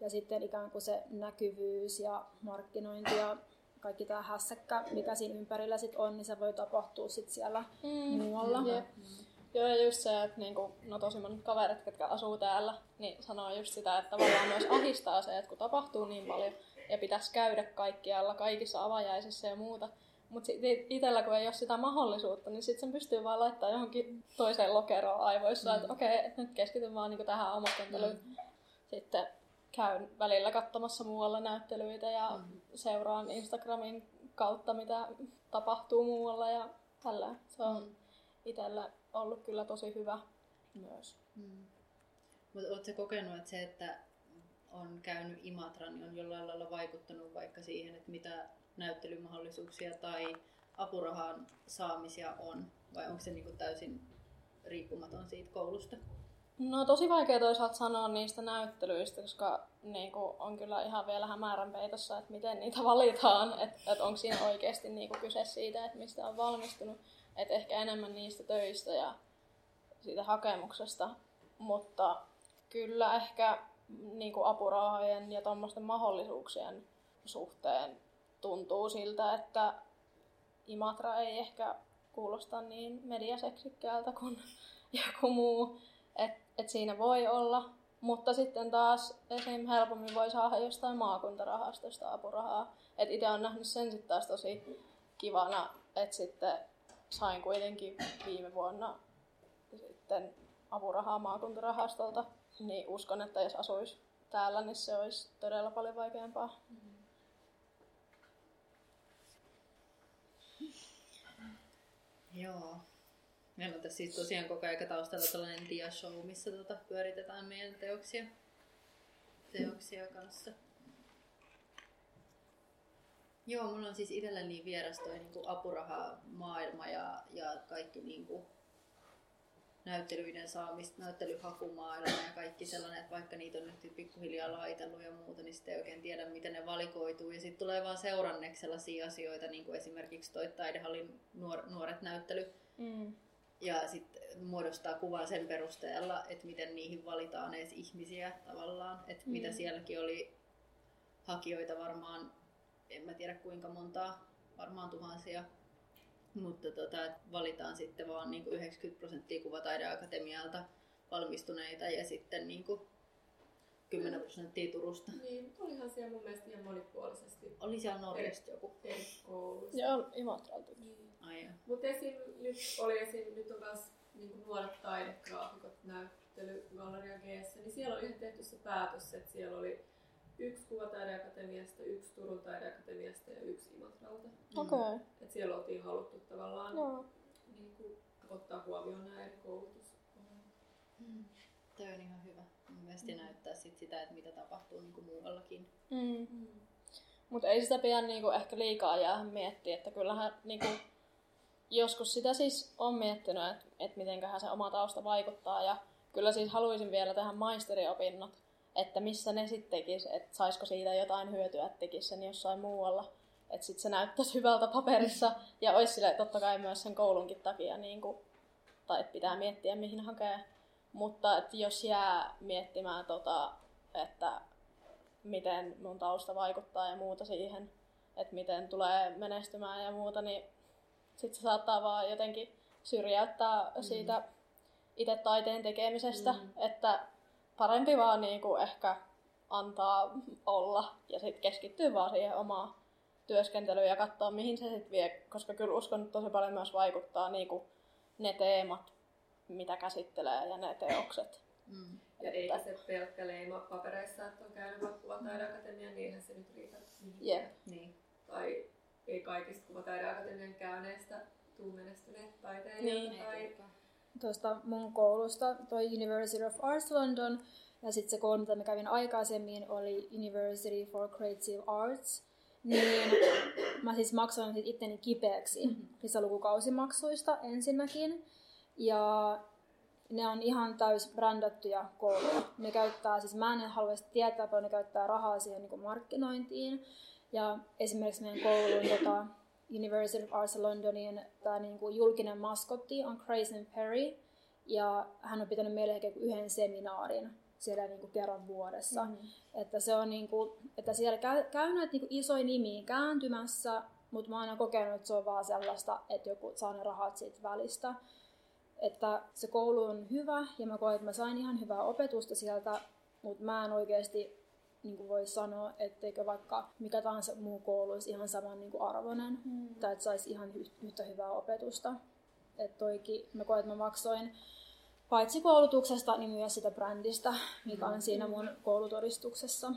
Ja sitten ikään kuin se näkyvyys ja markkinointi ja kaikki tämä hässäkkä, mikä siinä ympärillä sit on, niin se voi tapahtua sit siellä muualla. Joo, ja just se, että niinku, no tosi monet kaverit, ketkä asuu täällä, niin sanoo just sitä, että tavallaan myös ahdistaa se, että kun tapahtuu niin paljon ja pitäisi käydä kaikkialla, kaikissa avajaisissa ja muuta. Mutta itsellä kun ei ole sitä mahdollisuutta, niin sitten sen pystyy vaan laittamaan johonkin toiseen lokeroon aivoissa, että okei, nyt keskityn vaan niinku tähän omakentelyyn. Sitten käyn välillä katsomassa muualla näyttelyitä ja seuraan Instagramin kautta, mitä tapahtuu muualla ja tällä. Se on itsellä ollut kyllä tosi hyvä myös. Mutta ootko kokenut, että se, että on käynyt Imatran, niin on jollain lailla vaikuttanut vaikka siihen, että mitä näyttelymahdollisuuksia tai apurahan saamisia on? Vai onko se niinku täysin riippumaton siitä koulusta? No tosi vaikea toisaalta sanoa niistä näyttelyistä, koska niinku, on kyllä ihan vielä hämärän peitossa, että miten niitä valitaan, että onko siinä oikeasti niinku, kyse siitä, että mistä on valmistunut, että ehkä enemmän niistä töistä ja siitä hakemuksesta, mutta kyllä ehkä niinku, apurahojen ja tuommoisten mahdollisuuksien suhteen tuntuu siltä, että Imatra ei ehkä kuulosta niin mediaseksikkäältä kuin joku muu. Et siinä voi olla, mutta sitten taas esim. Helpommin voi saada jostain maakuntarahastosta apurahaa. Itse olen nähnyt sen sitten taas tosi kivana, että sitten sain kuitenkin viime vuonna sitten apurahaa maakuntarahastolta. Niin uskon, että jos asuisi täällä, niin se olisi todella paljon vaikeampaa. Joo. Meillä on tässä siis tosiaan koko ajan taustalla tällainen dia-show, missä pyöritetään meidän teoksia kanssa. Joo, mulla on siis itsellä niin vieras toi niinku apuraha, maailma ja kaikki niinku näyttelyiden saamista, näyttelyhakumaailma ja kaikki sellainen, että vaikka niitä on nyt pikkuhiljaa laitellut ja muuta, niin sitten ei oikein tiedä, miten ne valikoituu. Ja sitten tulee vaan seuranneeksi sellaisia asioita, niin kuin esimerkiksi toi Taidehallin nuoret näyttely. ja sitten muodostaa kuvan sen perusteella, että miten niihin valitaan edes ihmisiä tavallaan, että mitä sielläkin oli hakijoita varmaan, en mä tiedä kuinka montaa, varmaan tuhansia, mutta valitaan sitten vaan niinku 90% Kuvataideakatemialta valmistuneita ja sitten niinku 10% Turusta. Niin, olihan siellä mun mielestä ihan monipuolisesti. Oli siellä Norjasta joku. Koulusta. Joo, Imatralta. Niin. Mutta nyt on myös niin nuoret taidegraafikot näyttely Galleria Gessä, niin siellä on ihan tehty se päätös, että siellä oli 1 Kuvataideakatemiasta, 1 Turun taideakatemiasta ja 1 Imatralta. Okei. Okay. Että siellä oltiin haluttu tavallaan niin ottaa huomioon nämä eri koulutus. Tuo on ihan hyvä. Mielestäni näyttää sitä, että mitä tapahtuu niin kuin muuallakin. Mutta ei sitä pidä niinku ehkä liikaa jäädä miettiä, että kyllähän niinku, joskus sitä siis on miettinyt, että mitenköhän se oma tausta vaikuttaa. Ja kyllä siis haluaisin vielä tehdä maisteriopinnot, että missä ne sitten tekisi, että saisiko siitä jotain hyötyä, että tekisi sen jossain muualla. Että sitten se näyttäisi hyvältä paperissa ja olisi sille totta kai myös sen koulunkin takia, niinku, tai että pitää miettiä mihin hakee. Mutta että jos jää miettimään, että miten mun tausta vaikuttaa ja muuta siihen, että miten tulee menestymään ja muuta, niin sitten se saattaa vaan jotenkin syrjäyttää siitä itse taiteen tekemisestä. Että parempi vaan niinku ehkä antaa olla ja sitten keskittyy vaan siihen omaan työskentelyyn ja katsoa mihin se sitten vie. Koska kyllä uskon, että tosi paljon myös vaikuttaa niinku ne teemat, mitä käsittelee ja ne teokset. Ja eikä se pelkkä leima papereissa, että on käynyt vaikka Kuvataideakatemian, niin eihän se nyt riitä. Niin. Tai ei kaikista Kuvataideakatemian käyneistä tule menestyneet taiteilijoita. Tuosta mun koulusta toi University of Arts London ja sitten se koulu, mitä mä kävin aikaisemmin, oli University for Creative Arts. Niin mä siis maksoin itteni kipeäksi lisälukukausimaksuista ensinnäkin. Ja ne on ihan täys brändättyjä kouluja. Ne käyttää, siis mä en haluaisi tietää, paljon ne käyttää rahaa siihen niin kuin markkinointiin. Ja esimerkiksi meidän kouluun University of Arts Londonin tämä niin kuin julkinen maskotti on Grayson Perry. Ja hän on pitänyt meille yhden seminaarin siellä niin kuin kerran vuodessa. Että, se on, niin kuin, että siellä käy näitä niin isoja nimiä kääntymässä, mutta mä oon aina kokenut, että se on vaan sellaista, että joku saa ne rahat siitä välistä. Että se koulu on hyvä ja mä koen, että mä sain ihan hyvää opetusta sieltä, mutta mä en oikeasti niin voi sanoa, etteikö vaikka mikä tahansa muu koulu olisi ihan saman niin arvoinen tai että saisi ihan yhtä hyvää opetusta. Että toikin mä koen, että mä maksoin paitsi koulutuksesta, niin myös sitä brändistä, mikä on siinä mun koulutodistuksessa.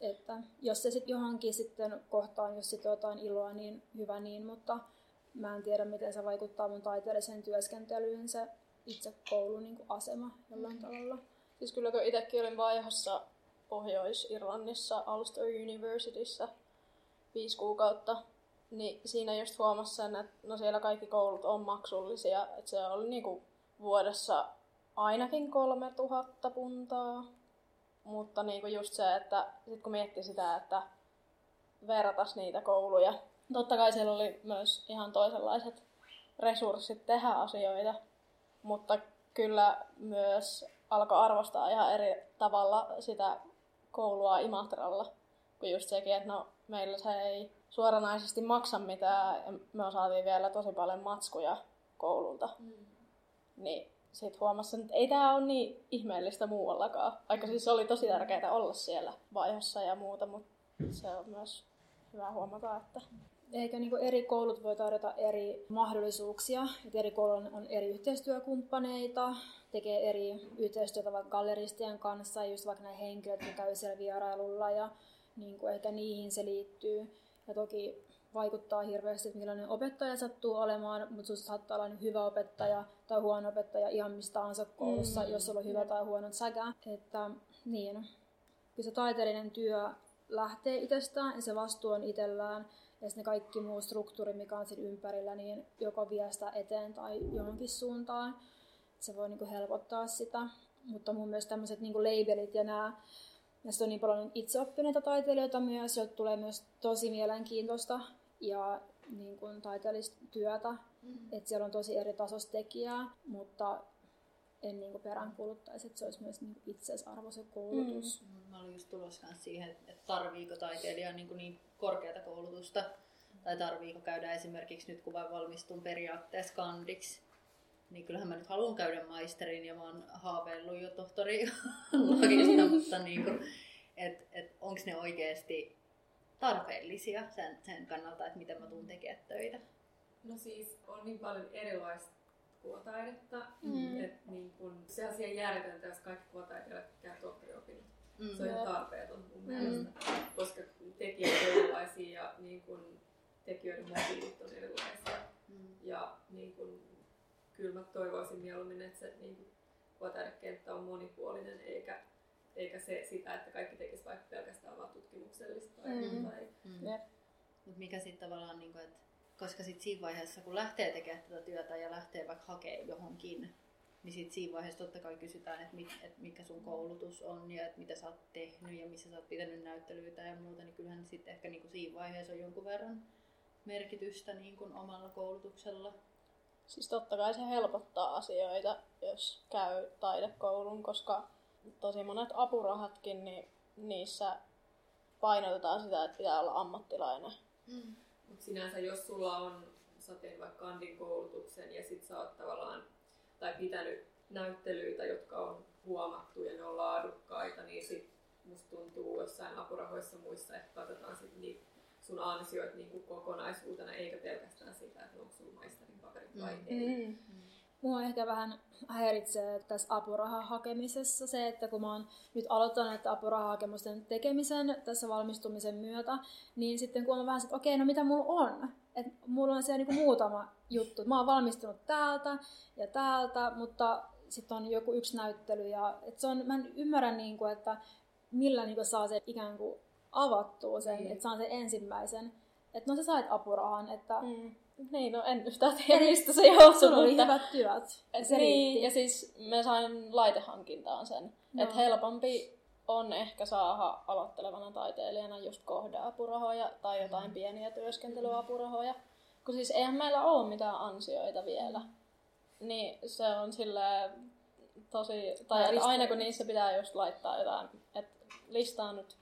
Että jos se sitten johonkin sitten kohtaan, jos sitten jotain iloa, niin hyvä niin, mutta mä en tiedä, miten se vaikuttaa mun taiteelliseen työskentelyyn, se itse koulun niin kuin asema jollain tavalla. Siis kyllä kun itsekin olin vaihdossa Pohjois-Irlannissa, Ulster Universityssä 5 kuukautta, niin siinä just huomasi sen, että no siellä kaikki koulut on maksullisia. Että se oli niin kuin vuodessa ainakin 3 000 puntaa, mutta niin kuin just se, että sit kun mietti sitä, että verratas niitä kouluja. Totta kai siellä oli myös ihan toisenlaiset resurssit tehdä asioita, mutta kyllä myös alkoi arvostaa ihan eri tavalla sitä koulua Imatralla. Kun just sekin, että no, meillä se ei suoranaisesti maksa mitään ja me saatiin vielä tosi paljon matskuja koululta. Niin sit huomasin, että ei tää ole niin ihmeellistä muuallakaan. Vaikka siis oli tosi tärkeää olla siellä vaihossa ja muuta, mutta se on myös hyvä huomata, että eikö niin eri koulut voi tarjota eri mahdollisuuksia, että eri kouluilla on eri yhteistyökumppaneita, tekee eri yhteistyötä vaikka galleristien kanssa, just vaikka nämä henkilöt, jotka käy siellä vierailulla ja niin kuin ehkä niihin se liittyy. Ja toki vaikuttaa hirveästi, että millainen opettaja sattuu olemaan, mutta sinusta saattaa olla hyvä opettaja tai huono opettaja ihan mistä tahansa koulussa, jos on hyvä tai huono säkä. Että niin, kyllä se taiteellinen työ lähtee itsestään ja se vastuu on itsellään ja ne kaikki muu struktuuri, mikä on siinä ympärillä, niin joko vie sitä eteen tai johonkin suuntaan. Se voi niinku helpottaa sitä, mutta mun mielestä tämmöiset niinku labelit ja nämä, näistä on niin paljon itseoppineita taiteilijoita myös, jotka tulee myös tosi mielenkiintoista ja niin kuin taiteellista työtä Että siellä on tosi eri tasoista tekijää, mutta en niinku peräänkuuluttaisi, että se olisi myös niinku itseisarvo se koulutus. Mä olin just tulossa siihen, että tarviiko taiteilija niinku niin korkeata koulutusta, tai tarviiko käydä esimerkiksi nyt kun vain valmistun periaatteessa kandiksi. Niin kyllähän mä nyt haluan käydä maisterin ja mä oon haaveillut jo tohtori logista, mutta niinku, onko ne oikeasti tarpeellisia sen kannalta, että miten mä tuun tekemään töitä? No siis on niin paljon erilaista kuvataidetta, että niin se asia järjetöntä, jos kaikki kuvataideet käy tohtoriopinnot. Se on ihan tarpeeton mun mielestä, koska tekijät on erilaisia ja niin kun, tekijöiden motiivit on erilaisia. Ja niin kun, kyllä mä toivoisin mieluummin, että se niin kuvataidekenttä on monipuolinen eikä se sitä, että kaikki tekisivät vaikka pelkästään vaan tutkimuksellista. Mutta mikä sitten tavallaan, niin kun, että koska sit siinä vaiheessa, kun lähtee tekemään tätä työtä ja lähtee vaikka hakemaan johonkin, niin sit siinä vaiheessa totta kai kysytään, että mikä sun koulutus on ja että mitä sä oot tehnyt ja missä sä oot pitänyt näyttelyitä ja muuta, niin kyllähän sitten ehkä niinku siinä vaiheessa on jonkun verran merkitystä niinku omalla koulutuksella. Siis totta kai se helpottaa asioita, jos käy taidekoulun, koska tosi monet apurahatkin, niin niissä painotetaan sitä, että pitää olla ammattilainen. Mutta sinänsä jos sulla on, sä tein vaikka kandin koulutuksen ja sit sä oot tavallaan tai pitänyt näyttelyitä, jotka on huomattu ja ne on laadukkaita, niin sit musta tuntuu jossain apurahoissa muissa, että katsotaan sit niitä sun ansioit niinku kokonaisuutena eikä pelkästään sitä, että onko sun maisterin paperit vai ei. Mua ehkä vähän häiritsee tässä apurahahakemisessa se, että kun mä oon nyt aloittanut apurahahakemusten tekemisen tässä valmistumisen myötä, niin sitten kun mä vähän että okei, no mitä mulla on? Et mulla on siellä niinku muutama juttu. Mä oon valmistunut täältä ja täältä, mutta sitten on joku yksi näyttely. Ja et se on, mä en ymmärrä, niinku, että millä niinku saa se ikään kuin avattua sen, että saan sen ensimmäisen. Että no sä sait apurahan, että... Niin, no en yhtään tiedä, mistä se joutui, mutta hyvät työt. Niin, ja siis me sain laitehankintaan sen. No. Että helpompi on ehkä saada aloittelevana taiteilijana just kohdeapurahoja tai jotain pieniä työskentelyapurahoja. Kun siis eihän meillä ole mitään ansioita vielä. Niin se on silleen tosi... Tai aina kun niissä pitää just laittaa jotain, että listaa nyt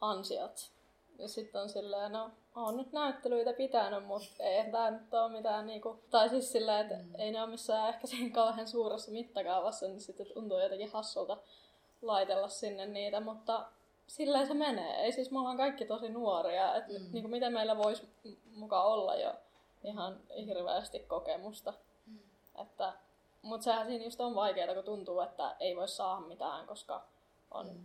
ansiot. Ja sitten on silleen, no... Olen nyt näyttelyitä pitänyt, mutta ei tämä nyt ole mitään niinku... Tai siis silleen, että ei ne ole missään ehkä siinä kauhean suuressa mittakaavassa, niin sitten tuntuu jotenkin hassulta laitella sinne niitä, mutta silleen se menee. Ei siis me ollaan kaikki tosi nuoria, että niinku, mitä meillä voisi mukaan olla jo ihan hirveästi kokemusta. Että, mutta sehän siinä just on vaikeaa, kun tuntuu, että ei voi saada mitään, koska on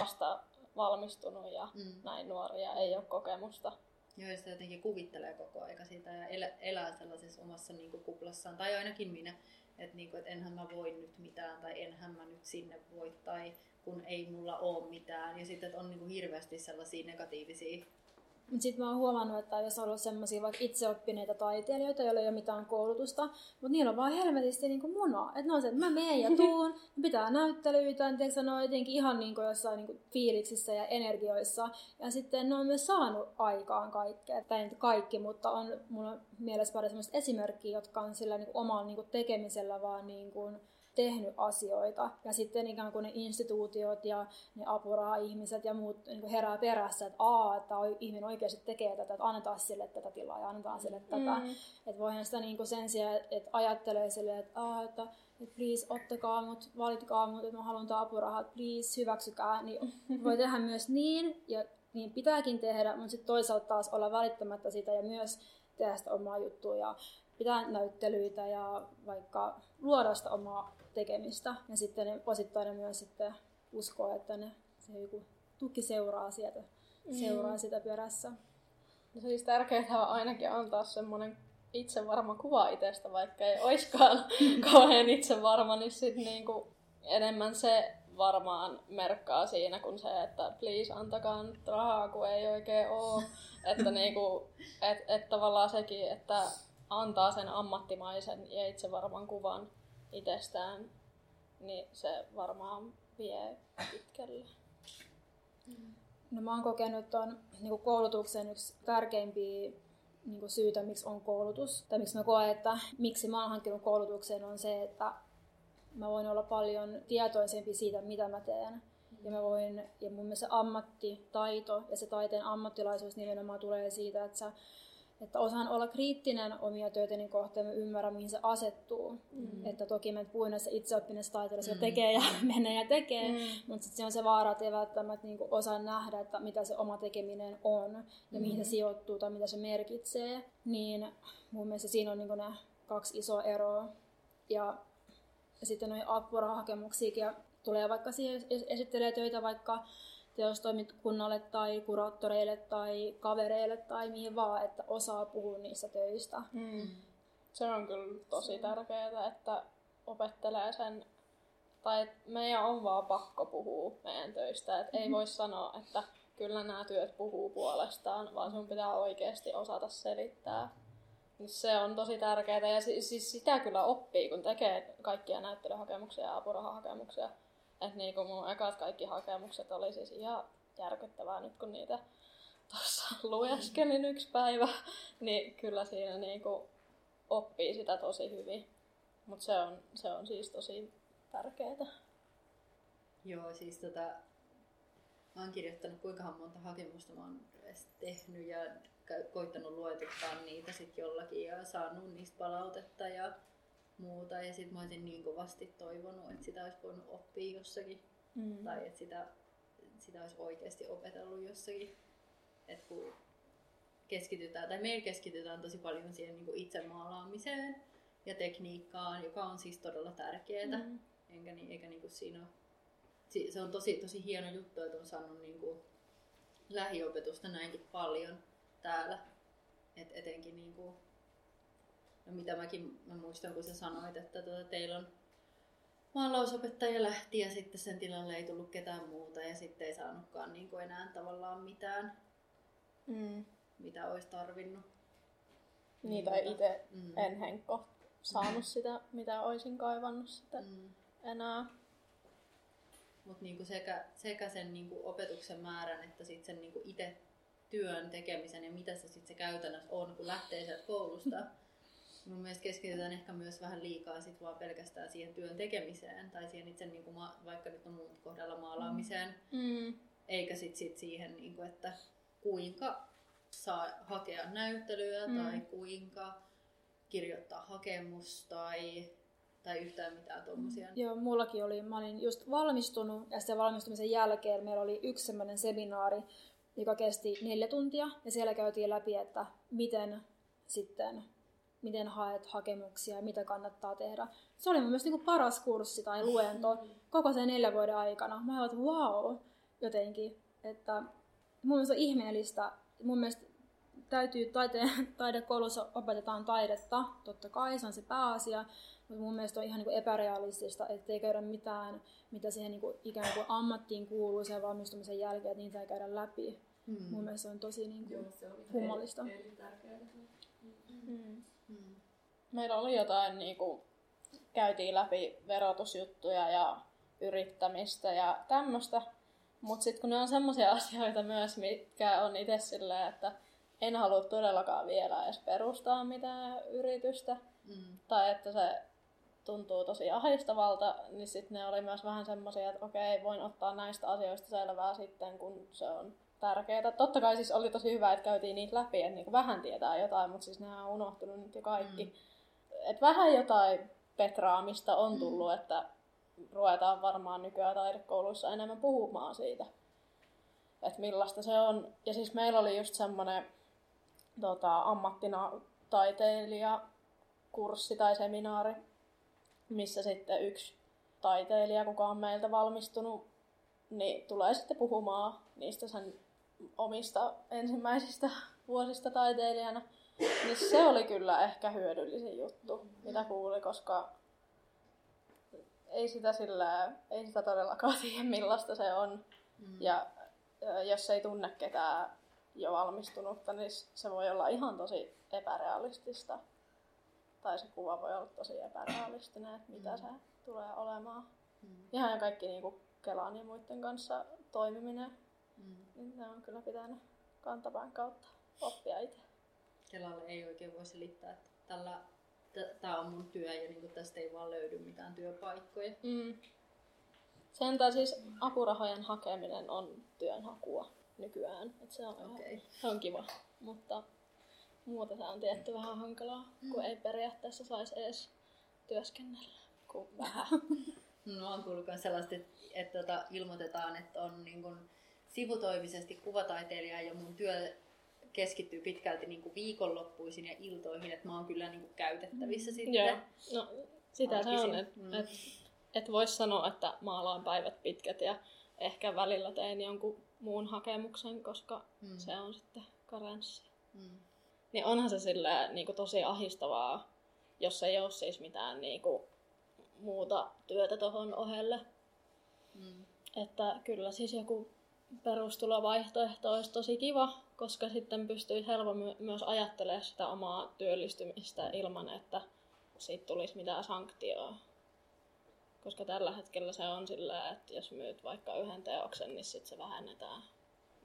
vasta valmistunut ja näin nuoria, ei ole kokemusta. Joo, sitä jotenkin kuvittelee koko aika sitä ja elää sellaisessa omassa niinku kuplassaan, tai ainakin minä, että niinku, et enhän mä voi nyt mitään, tai enhän mä nyt sinne voi, tai kun ei mulla ole mitään, ja sitten on niinku hirveästi sellaisia negatiivisia. Sitten mä oon huomannut, että jos on ollut sellaisia vaikka itseoppineita taiteilijoita, joilla ei ole mitään koulutusta, mutta niillä on vaan helvetisti niinku munaa. Että ne on se, että mä meen ja tuun, pitää näyttelyitä, niin ne on jotenkin ihan niinku jossain niinku fiiliksissä ja energioissa. Ja sitten ne on myös saanut aikaan kaikkea. Tai nyt kaikki, mutta on mulla mielessä pari sellaista esimerkkiä, jotka on sillä niinku omalla niinku tekemisellä vaan niinku tehnyt asioita. Ja sitten ikään kuin ne instituutiot ja ne apuraha-ihmiset ja muut niin herää perässä, että että ihminen oikeasti tekee tätä, että annetaan sille tätä tilaa ja annetaan sille tätä. Että voihan sitä niin kuin sen sijaan, että ajattelee silleen, että please ottakaa mut, valitkaa mut, että mä haluan tää apurahaa, please hyväksykää. Niin voi tehdä myös niin, ja niin pitääkin tehdä, mutta sitten toisaalta taas olla välittämättä sitä ja myös tehdä sitä omaa juttua ja pitää näyttelyitä ja vaikka luoda sitä omaa tekemistä. Ja sitten osittain myös sitten uskoo, että se joku tuki seuraa sieltä, seuraa sitä perässä. No siis tärkeää on ainakin antaa semmoinen itsevarma kuva itsestä, vaikka ei oiskaan kauhean itsevarma, niin sitten niinku enemmän se varmaan merkkaa siinä kuin se, että please antakaa nyt rahaa, kun ei oikein ole. Että niinku, et tavallaan sekin, että antaa sen ammattimaisen ja itsevarman kuvan itsestään, niin se varmaan vie pitkälle. No mä oon kokenut tuon niin koulutuksen yksi tärkeimpiä niinku syytä, miksi on koulutus. Tai miksi mä koen, että miksi mä oon hankkinut koulutukseen, on se, että mä voin olla paljon tietoisempi siitä, mitä mä teen. Ja mä voin, ja mun mielestä se ammattitaito ja se taiteen ammattilaisuus nimenomaan tulee siitä, että sä että osaan olla kriittinen omia töiteni kohtaan, mä ymmärrän, mihin se asettuu. Mm-hmm. Että toki mä puhuin näissä itseoppineissa taiteilijoissa mm-hmm. tekee ja menee ja tekee, mm-hmm. mutta sitten se on se vaara, että ei välttämättä niinku osaa nähdä, että mitä se oma tekeminen on ja mm-hmm. mihin se sijoittuu tai mitä se merkitsee. Niin mun mielestä siinä on niinku ne kaksi isoa eroa. Ja sitten noin apurahahakemuksia ja tulee vaikka siihen, jos esittelee töitä vaikka teostoimikunnalle tai kuraattoreille tai kavereille tai mihin vaan, että osaa puhua niistä töistä. Mm. Se on kyllä tosi tärkeää, että opettelee sen, tai että meidän on vaan pakko puhua meidän töistä. Että mm-hmm. ei voi sanoa, että kyllä nämä työt puhuu puolestaan, vaan sun pitää oikeasti osata selittää. Se on tosi tärkeää ja siis sitä kyllä oppii, kun tekee kaikkia näyttelyhakemuksia ja apurahahakemuksia. Et niinku mun ekat kaikki hakemukset oli siis ihan järkyttävää nyt, kun niitä tuossa lueskelin yksi päivä. Niin kyllä siinä niinku oppii sitä tosi hyvin. Mutta se on siis tosi tärkeää. Joo, siis mä oon kirjoittanut kuinkahan monta hakemusta mä oon edes tehnyt ja koittanut luetuttaa niitä sit jollakin ja saanut niistä palautetta ja muuta. Ja sit mä olisin niin kovasti toivonut, että sitä olisi voinut oppia jossakin. Mm. Tai että sitä olisi oikeasti opetellut jossakin. Et kun keskitytään, tai meillä keskitytään tosi paljon siihen niin kuin itsemaalaamiseen ja tekniikkaan, joka on siis todella tärkeää. Mm. Eikä niin kuin siinä ole. Se on tosi hieno juttu, että on saanut niin kuin lähiopetusta näinkin paljon täällä. Et etenkin niin kuin no mitä mä muistan, kun sä sanoit, että teillä on maalausopettaja lähti ja sitten sen tilalle ei tullut ketään muuta ja sitten ei saanutkaan niin kuin enää tavallaan mitään, mitä olisi tarvinnut. Niin, tai itse en henkko saanut sitä, mitä olisin kaivannut sitä enää. Mutta niinku sekä sen niinku opetuksen määrän että sitten sen niinku itse työn tekemisen ja mitä se sitten käytännössä on, kun lähtee sieltä koulusta. Mun mielestä keskitytään ehkä myös vähän liikaa sit vaan pelkästään siihen työn tekemiseen tai siihen itse niinku vaikka nyt on muun kohdalla maalaamiseen, eikä sit siihen, niinku, että kuinka saa hakea näyttelyä tai kuinka kirjoittaa hakemus tai yhtään mitään tuommoisia. Joo, mullakin oli. Mä olin just valmistunut ja sen valmistumisen jälkeen meillä oli yksi semmoinen seminaari, joka kesti 4 tuntia ja siellä käytiin läpi, että miten haet hakemuksia ja mitä kannattaa tehdä. Se oli mun mielestä niin kuin paras kurssi tai luento koko sen 4 vuoden aikana. Mä ajattelin, että wow, jotenkin. Että mun mielestä on ihmeellistä. Mun mielestä täytyy taidekoulussa opetetaan taidetta. Totta kai se on se pääasia. Mutta mun mielestä on ihan niin kuin epärealistista, ettei käydä mitään, mitä siihen niin kuin ikään kuin ammattiin kuuluu sen valmistumisen jälkeen, että niitä ei käydä läpi. Mun mielestä se on tosi niin kuin kummallista. Meillä oli jotain, niinku, käytiin läpi verotusjuttuja ja yrittämistä ja tämmöistä, mutta sitten kun ne on semmoisia asioita myös, mitkä on itse silleen, että en halua todellakaan vielä edes perustaa mitään yritystä, tai että se tuntuu tosi ahdistavalta, niin sitten ne oli myös vähän semmoisia, että okei, voin ottaa näistä asioista selvää sitten, kun se on tärkeää. Totta kai siis oli tosi hyvä, että käytiin niitä läpi, että niinku vähän tietää jotain, mutta siis nehän on unohtunut nyt jo kaikki. Et vähän jotain petraamista on tullut, että ruvetaan varmaan nykyään taidekouluissa enemmän puhumaan siitä, että millaista se on. Ja siis meillä oli just semmoinen ammattina taiteilijakurssi tai seminaari, missä sitten yksi taiteilija, kuka on meiltä valmistunut, niin tulee sitten puhumaan niistä sen omista ensimmäisistä vuosista taiteilijana. Niin se oli kyllä ehkä hyödyllisin juttu, mitä kuuli, koska ei sitä todellakaan tiedä, millaista se on. Ja jos ei tunne ketään jo valmistunutta, niin se voi olla ihan tosi epärealistista. Tai se kuva voi olla tosi epärealistinen, että mitä se tulee olemaan. Ihan kaikki niinku Kelan ja muiden kanssa toimiminen, niin ne on kyllä pitänyt kantapään kautta oppia itse. Kelalle ei oikein voi selittää, että tämä on mun työ ja niin tästä ei vaan löydy mitään työpaikkoja. Mm. Sentään siis apurahojen hakeminen on työnhakua nykyään. Et se on, on kiva, mutta muuta se on tietty vähän hankalaa, kun ei periaatteessa saisi edes työskennellä kuin vähän. No, olen kuullut myös sellaista, että ilmoitetaan, että on niin kuin sivutoimisesti kuvataiteilija ja mun työ keskittyy pitkälti niin kuin viikonloppuisin ja iltoihin, että mä oon kyllä niin kuin käytettävissä sitten. Joo. No, sitä se on, että et voisi sanoa, että maalaan päivät pitkät ja ehkä välillä tein jonkun muun hakemuksen, koska se on sitten karenssi. Niin onhan se silleen, niin kuin tosi ahistavaa, jos ei ole siis mitään niin kuin muuta työtä tuohon ohelle. Että kyllä siis joku perustulovaihtoehto olisi tosi kiva, koska sitten pystyy helpommin myös ajattelemaan sitä omaa työllistymistä ilman, että siitä tulisi mitään sanktioa. Koska tällä hetkellä se on sillä, että jos myyt vaikka yhden teoksen, niin sitten se vähennetään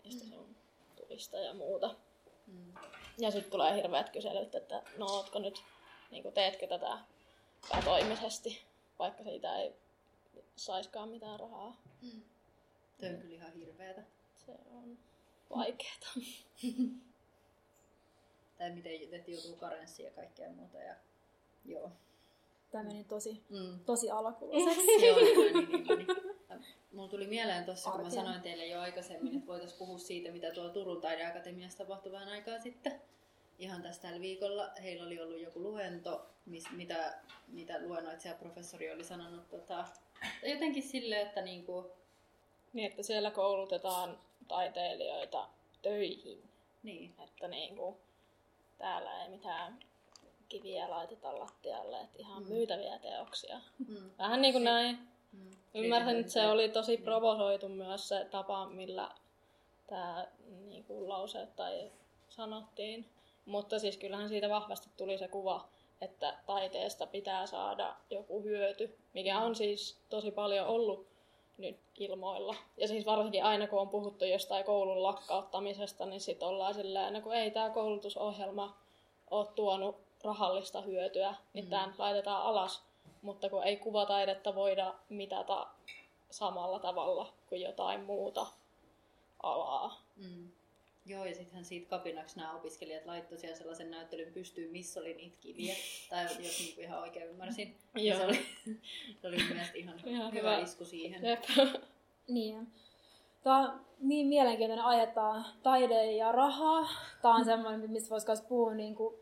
niistä sun tulista ja muuta. Ja sitten tulee hirveät kyselyt, että no ootko nyt, niin kuin teetkö tätä päätoimisesti, vaikka siitä ei saiskaan mitään rahaa. Se on kyllä ihan hirveetä. Se on vaikeeta. Tai miten joutuu karenssiin ja kaikkea muuta. Ja... Joo. Tämä meni tosi alakuloiseksi. Joo, niin. Mulla tuli mieleen tuossa, kun mä sanoin teille jo aikaisemmin, että voitaisiin puhua siitä, mitä tuolla Turun taideakatemiassa tapahtui vähän aikaa sitten. Ihan tässä tällä viikolla heillä oli ollut joku luento, mitä luennoitsija professori oli sanonut jotenkin silleen, että niinku... Niin, että siellä koulutetaan taiteilijoita töihin. Niin. Että niinku, täällä ei mitään kiviä laiteta lattialle, että ihan myytäviä teoksia. Vähän niin kuin näin. Ymmärsin, että se oli tosi provosoitu myös se tapa, millä tämä niinku, lause tai sanottiin. Mutta siis kyllähän siitä vahvasti tuli se kuva, että taiteesta pitää saada joku hyöty, mikä on siis tosi paljon ollut nyt ilmoilla. Ja siis varsinkin aina kun on puhuttu jostain koulun lakkauttamisesta, niin sitten ollaan silleen, että kun ei tämä koulutusohjelma ole tuonut rahallista hyötyä, niin tämän laitetaan alas. Mutta kun ei kuvataidetta voida mitata samalla tavalla kuin jotain muuta alaa. Joo, ja sittenhän siitä kapinaksi nämä opiskelijat laittoi siellä sellaisen näyttelyn pystyyn, missä oli niitä kiviä. Tai jos niinku ihan oikein ymmärsin, niin se oli mielestäni ihan hyvä isku siihen. Niin. Tämä on niin mielenkiintoinen aihe, taide ja raha. Tämä on sellainen, mistä voisi myös puhua niin kuin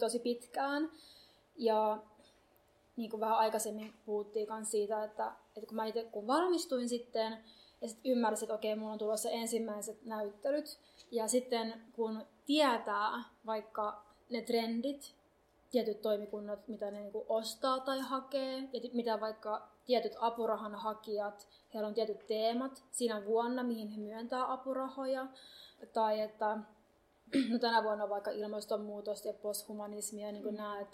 tosi pitkään. Ja niin kuin vähän aikaisemmin puhuttiin myös siitä, että kun mä itse kun valmistuin sitten, ja sitten ymmärsin, että okei, mulla on tulossa ensimmäiset näyttelyt. Ja sitten kun tietää vaikka ne trendit, tietyt toimikunnat, mitä ne niinku ostaa tai hakee, ja mitä vaikka tietyt apurahan hakijat, heillä on tietyt teemat siinä vuonna, mihin he myöntää apurahoja. Tai että no tänä vuonna on vaikka ilmastonmuutosta ja posthumanismia, niin kuin nämä,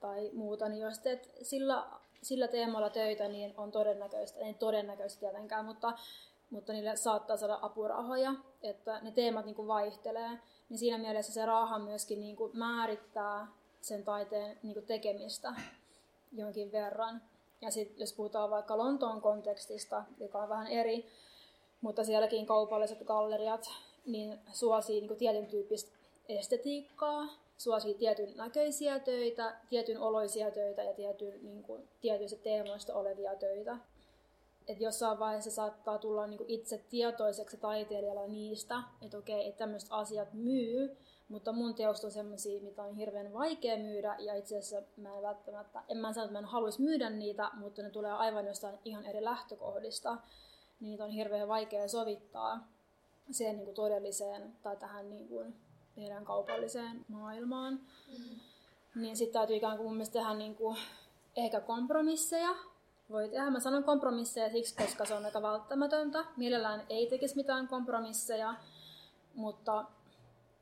tai muuta, niin jos teet sillä teemalla töitä, niin on todennäköistä, ei todennäköistä tietenkään, mutta niille saattaa saada apurahoja, että ne teemat niin kuin vaihtelee, niin siinä mielessä se raha myöskin niin kuin määrittää sen taiteen niin kuin tekemistä jonkin verran. Ja sitten jos puhutaan vaikka Lontoon kontekstista, joka on vähän eri, mutta sielläkin kaupalliset galleriat niin suosii niin kuin tietyn tyyppistä estetiikkaa, suosii tietyn näköisiä töitä, tietyn oloisia töitä ja niin kuin, tietyistä teemoista olevia töitä. Et jossain vaiheessa saattaa tulla niin kuin itse tietoiseksi taiteilijalla niistä, että okei, että tämmöiset asiat myy, mutta mun teosta on semmoisia, mitä on hirveän vaikea myydä ja itse asiassa mä en välttämättä, että mä en haluaisi myydä niitä, mutta ne tulee aivan jostain ihan eri lähtökohdista, niin niitä on hirveän vaikea sovittaa siihen niin kuin todelliseen tai tähän niin kuin meidän kaupalliseen maailmaan, niin sitten täytyy ikään kuin mun mielestä tehdä niin kuin ehkä kompromisseja. Voi tehdä, mä sanon kompromisseja siksi, koska se on aika välttämätöntä. Mielellään ei tekisi mitään kompromisseja, mutta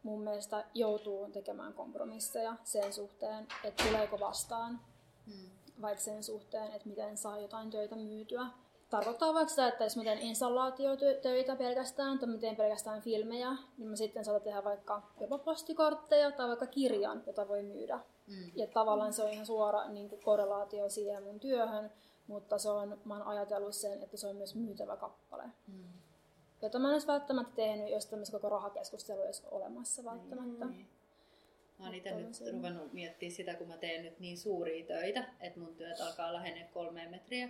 mun mielestä joutuu tekemään kompromisseja sen suhteen, että tuleeko vastaan, vaikka sen suhteen, että miten saa jotain töitä myytyä. tarkoittaa vaikka sitä, että jos mä teen installaatiotöitä pelkästään tai mä teen pelkästään filmejä, niin mä sitten saatan tehdä vaikka jopa postikortteja tai vaikka kirjan, jota voi myydä. Mm. Ja tavallaan se on ihan suora niin kuin korrelaatio siihen mun työhön, mutta se on, mä oon ajatellut sen, että se on myös myytävä kappale. Mm. Jota mä en olisi välttämättä tehnyt, jos tämmöisessä koko rahakeskustelu olisi olemassa välttämättä. Mm. Mä oon itse nyt ruvennut miettimään sitä, kun mä teen nyt niin suuria töitä, että mun työt alkaa lähenee 3 metriä.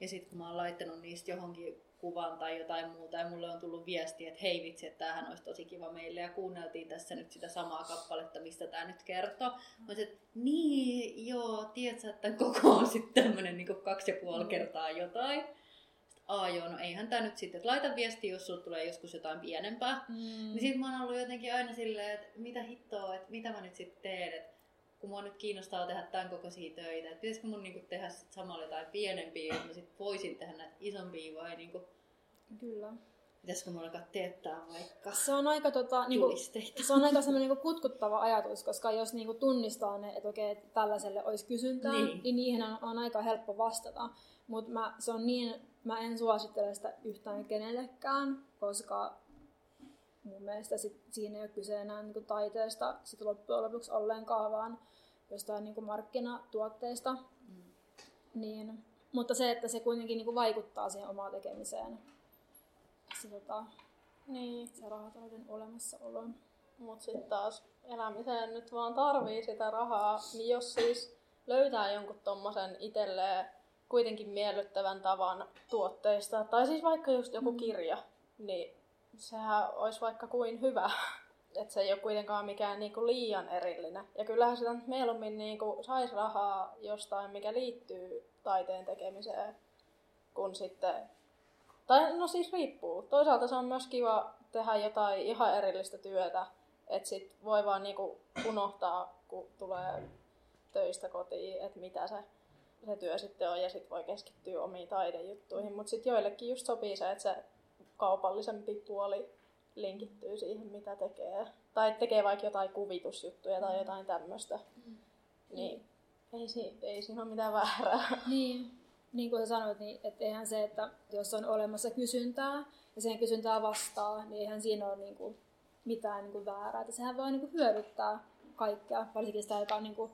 Ja sitten kun mä oon laittanut niistä johonkin kuvan tai jotain muuta ja mulle on tullut viesti, että hei vitsi, että tämähän olisi tosi kiva meille ja kuunneltiin tässä nyt sitä samaa kappaletta, mistä tää nyt kertoo. Mä olisin, että niin joo, tiedät sä, että koko on sitten tämmönen niin 2,5 kertaa jotain. Joo, no eihän tää nyt sitten, että laita viestiä, jos sulle tulee joskus jotain pienempää. Mm. Niin sit mä oon ollut jotenkin aina silleen, että mitä hittoa, että mitä mä nyt sitten teen, että kun mua nyt kiinnostaa tehdä tämän kokoisia töitä, että pitäisikö mun niinku tehdä sit samalla jotain pienempiä, että mä sit voisin tehdä näitä isompia vai niinku... Kyllä. Pitäisikö mun alkaa teettää vaikka se on aika julisteita? Se on aika sellainen niinku kutkuttava ajatus, koska jos niinku tunnistaa ne, että okei, tällaiselle olisi kysyntää, niin niihin on aika helppo vastata. Mutta mä en suosittele sitä yhtään kenellekään, koska mun mielestä siinä ei ole kyse enää niin taiteesta sit loppujen lopuksi ollenkaan, vaan jostain niin markkinatuotteista. Mm. Niin. Mutta se, että se kuitenkin niin vaikuttaa siihen omaan tekemiseen. Se rahatalouden olemassaolo. Mutta sitten taas elämiseen nyt vaan tarvii sitä rahaa, niin jos siis löytää jonkun tommosen itselleen kuitenkin miellyttävän tavan tuotteista, tai siis vaikka just joku kirja, niin sehän olisi vaikka kuin hyvä, että se ei ole kuitenkaan mikään niinku liian erillinen. Ja kyllähän sitä nyt mieluummin niinku saisi rahaa jostain, mikä liittyy taiteen tekemiseen, kun sitten... Tai no siis riippuu. Toisaalta se on myös kiva tehdä jotain ihan erillistä työtä, että sit voi vaan niinku unohtaa, kun tulee töistä kotiin, että mitä se työ sitten on, ja sit voi keskittyä omiin taidejuttuihin. Mutta sit joillekin just sopii se, että se kaupallisempi puoli linkittyy siihen, mitä tekee. Tai tekee vaikka jotain kuvitusjuttuja tai jotain tämmöistä. Mm. Niin ei siinä ole mitään väärää. Niin kuin sä sanoit, niin et eihän se, että jos on olemassa kysyntää ja sen kysyntää vastaa, niin eihän siinä ole niinku mitään niinku väärää. Et sehän voi niinku hyödyttää kaikkea, varsinkin sitä, joka on, niinku,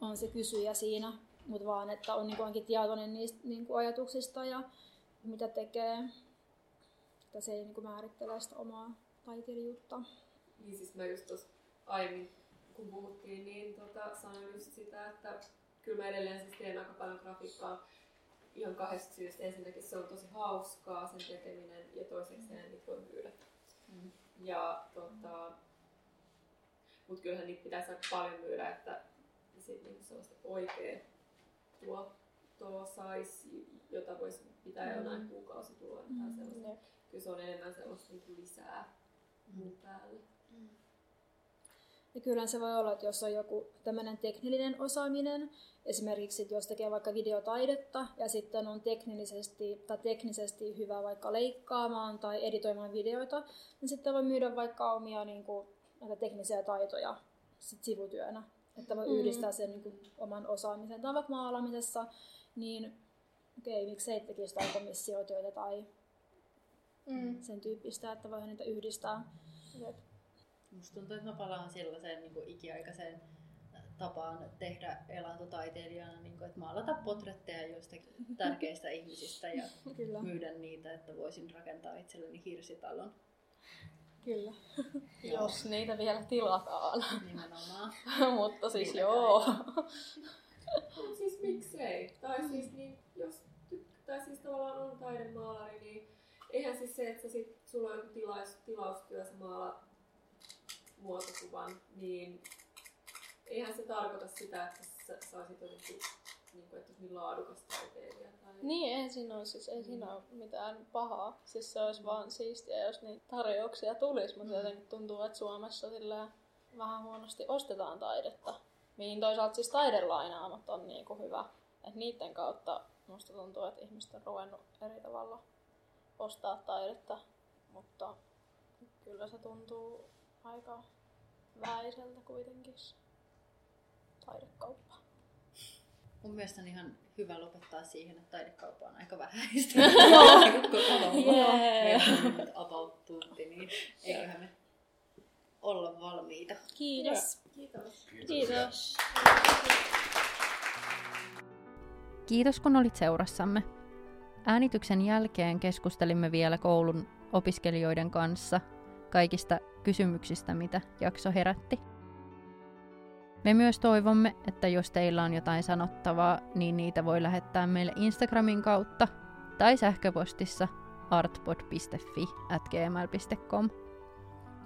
on se kysyjä siinä, mutta vaan että on niinku ainakin tietoinen niistä niinku ajatuksista ja mitä tekee. Että se ei niinku määrittele sitä omaa taiteilijuutta. Niin siis mä just tuossa aiemmin, kun puhuttiin, niin sanoin just sitä, että kyllä mä edelleen siis teen aika paljon grafiikkaa. Ihan 2 syystä. Ensinnäkin se on tosi hauskaa sen tekeminen ja toisekseen niitä voi myydä. Mm. Mutta kyllähän niitä pitäisi aika paljon myydä, että sit niinku sellaista oikea tuottoa saisi, jota voisi pitää jonain kuukausituloina tai sellaista. Kyllä se on enemmän sellaista lisää mun päälle. Mm. Ja kyllähän se voi olla, että jos on joku tämmöinen teknillinen osaaminen, esimerkiksi jos tekee vaikka videotaidetta ja sitten on teknisesti hyvä vaikka leikkaamaan tai editoimaan videoita, niin sitten voi myydä vaikka omia niin kuin, näitä teknisiä taitoja sit sivutyönä. Että voi yhdistää sen niin kuin, oman osaamisen tai vaikka maalaamisessa, niin okei, miksei tekisi tai komissiotyötä tai sen tyyppistä, että voi niitä yhdistää. Musta tuntuu, että mä palaan sellaiseen niin kuin ikiaikaiseen tapaan tehdä elantotaiteilijana, niin kuin, että maalata potretteja joistakin tärkeistä ihmisistä ja myydä niitä, että voisin rakentaa itselleni hirsitalon. Kyllä, jos niitä vielä tilataan. Nimenomaan. Mutta siis joo. Siis miksei? Tai siis, niin, jos tai siis tavallaan on taidemaalari, niin eihän siis se, että sulla on joku tilaustyö, sä maalaat muotokuvan, niin eihän se tarkoita sitä, että sä saisit jotenkin, että olisi niin laadukas taiteilija. Tai... Niin, ei siinä ole mitään pahaa. Siis se olisi vaan siistiä, jos niitä tarjouksia tulisi, mutta jotenkin tuntuu, että Suomessa vähän huonosti ostetaan taidetta. Mihin toisaalta siis taidelainaamat on niin kuin hyvä. Et niiden kautta musta tuntuu, että ihmiset on ruvennut eri tavalla ostaa taidetta, mutta kyllä se tuntuu aika väiseltä kuitenkin taidekauppa. Mun mielestä on ihan hyvä lopettaa siihen, että taidekauppa on aika vähäistä. Meillä on about tunti, niin eiköhän me olla valmiita. Kiitos. Kiitos. Kiitos. Kiitos kun olit seurassamme. Äänityksen jälkeen keskustelimme vielä koulun opiskelijoiden kanssa kaikista kysymyksistä, mitä jakso herätti. Me myös toivomme, että jos teillä on jotain sanottavaa, niin niitä voi lähettää meille Instagramin kautta tai sähköpostissa artpod.fi@gmail.com.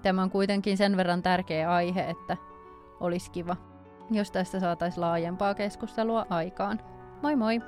Tämä on kuitenkin sen verran tärkeä aihe, että olisi kiva, jos tästä saataisiin laajempaa keskustelua aikaan. Moi moi!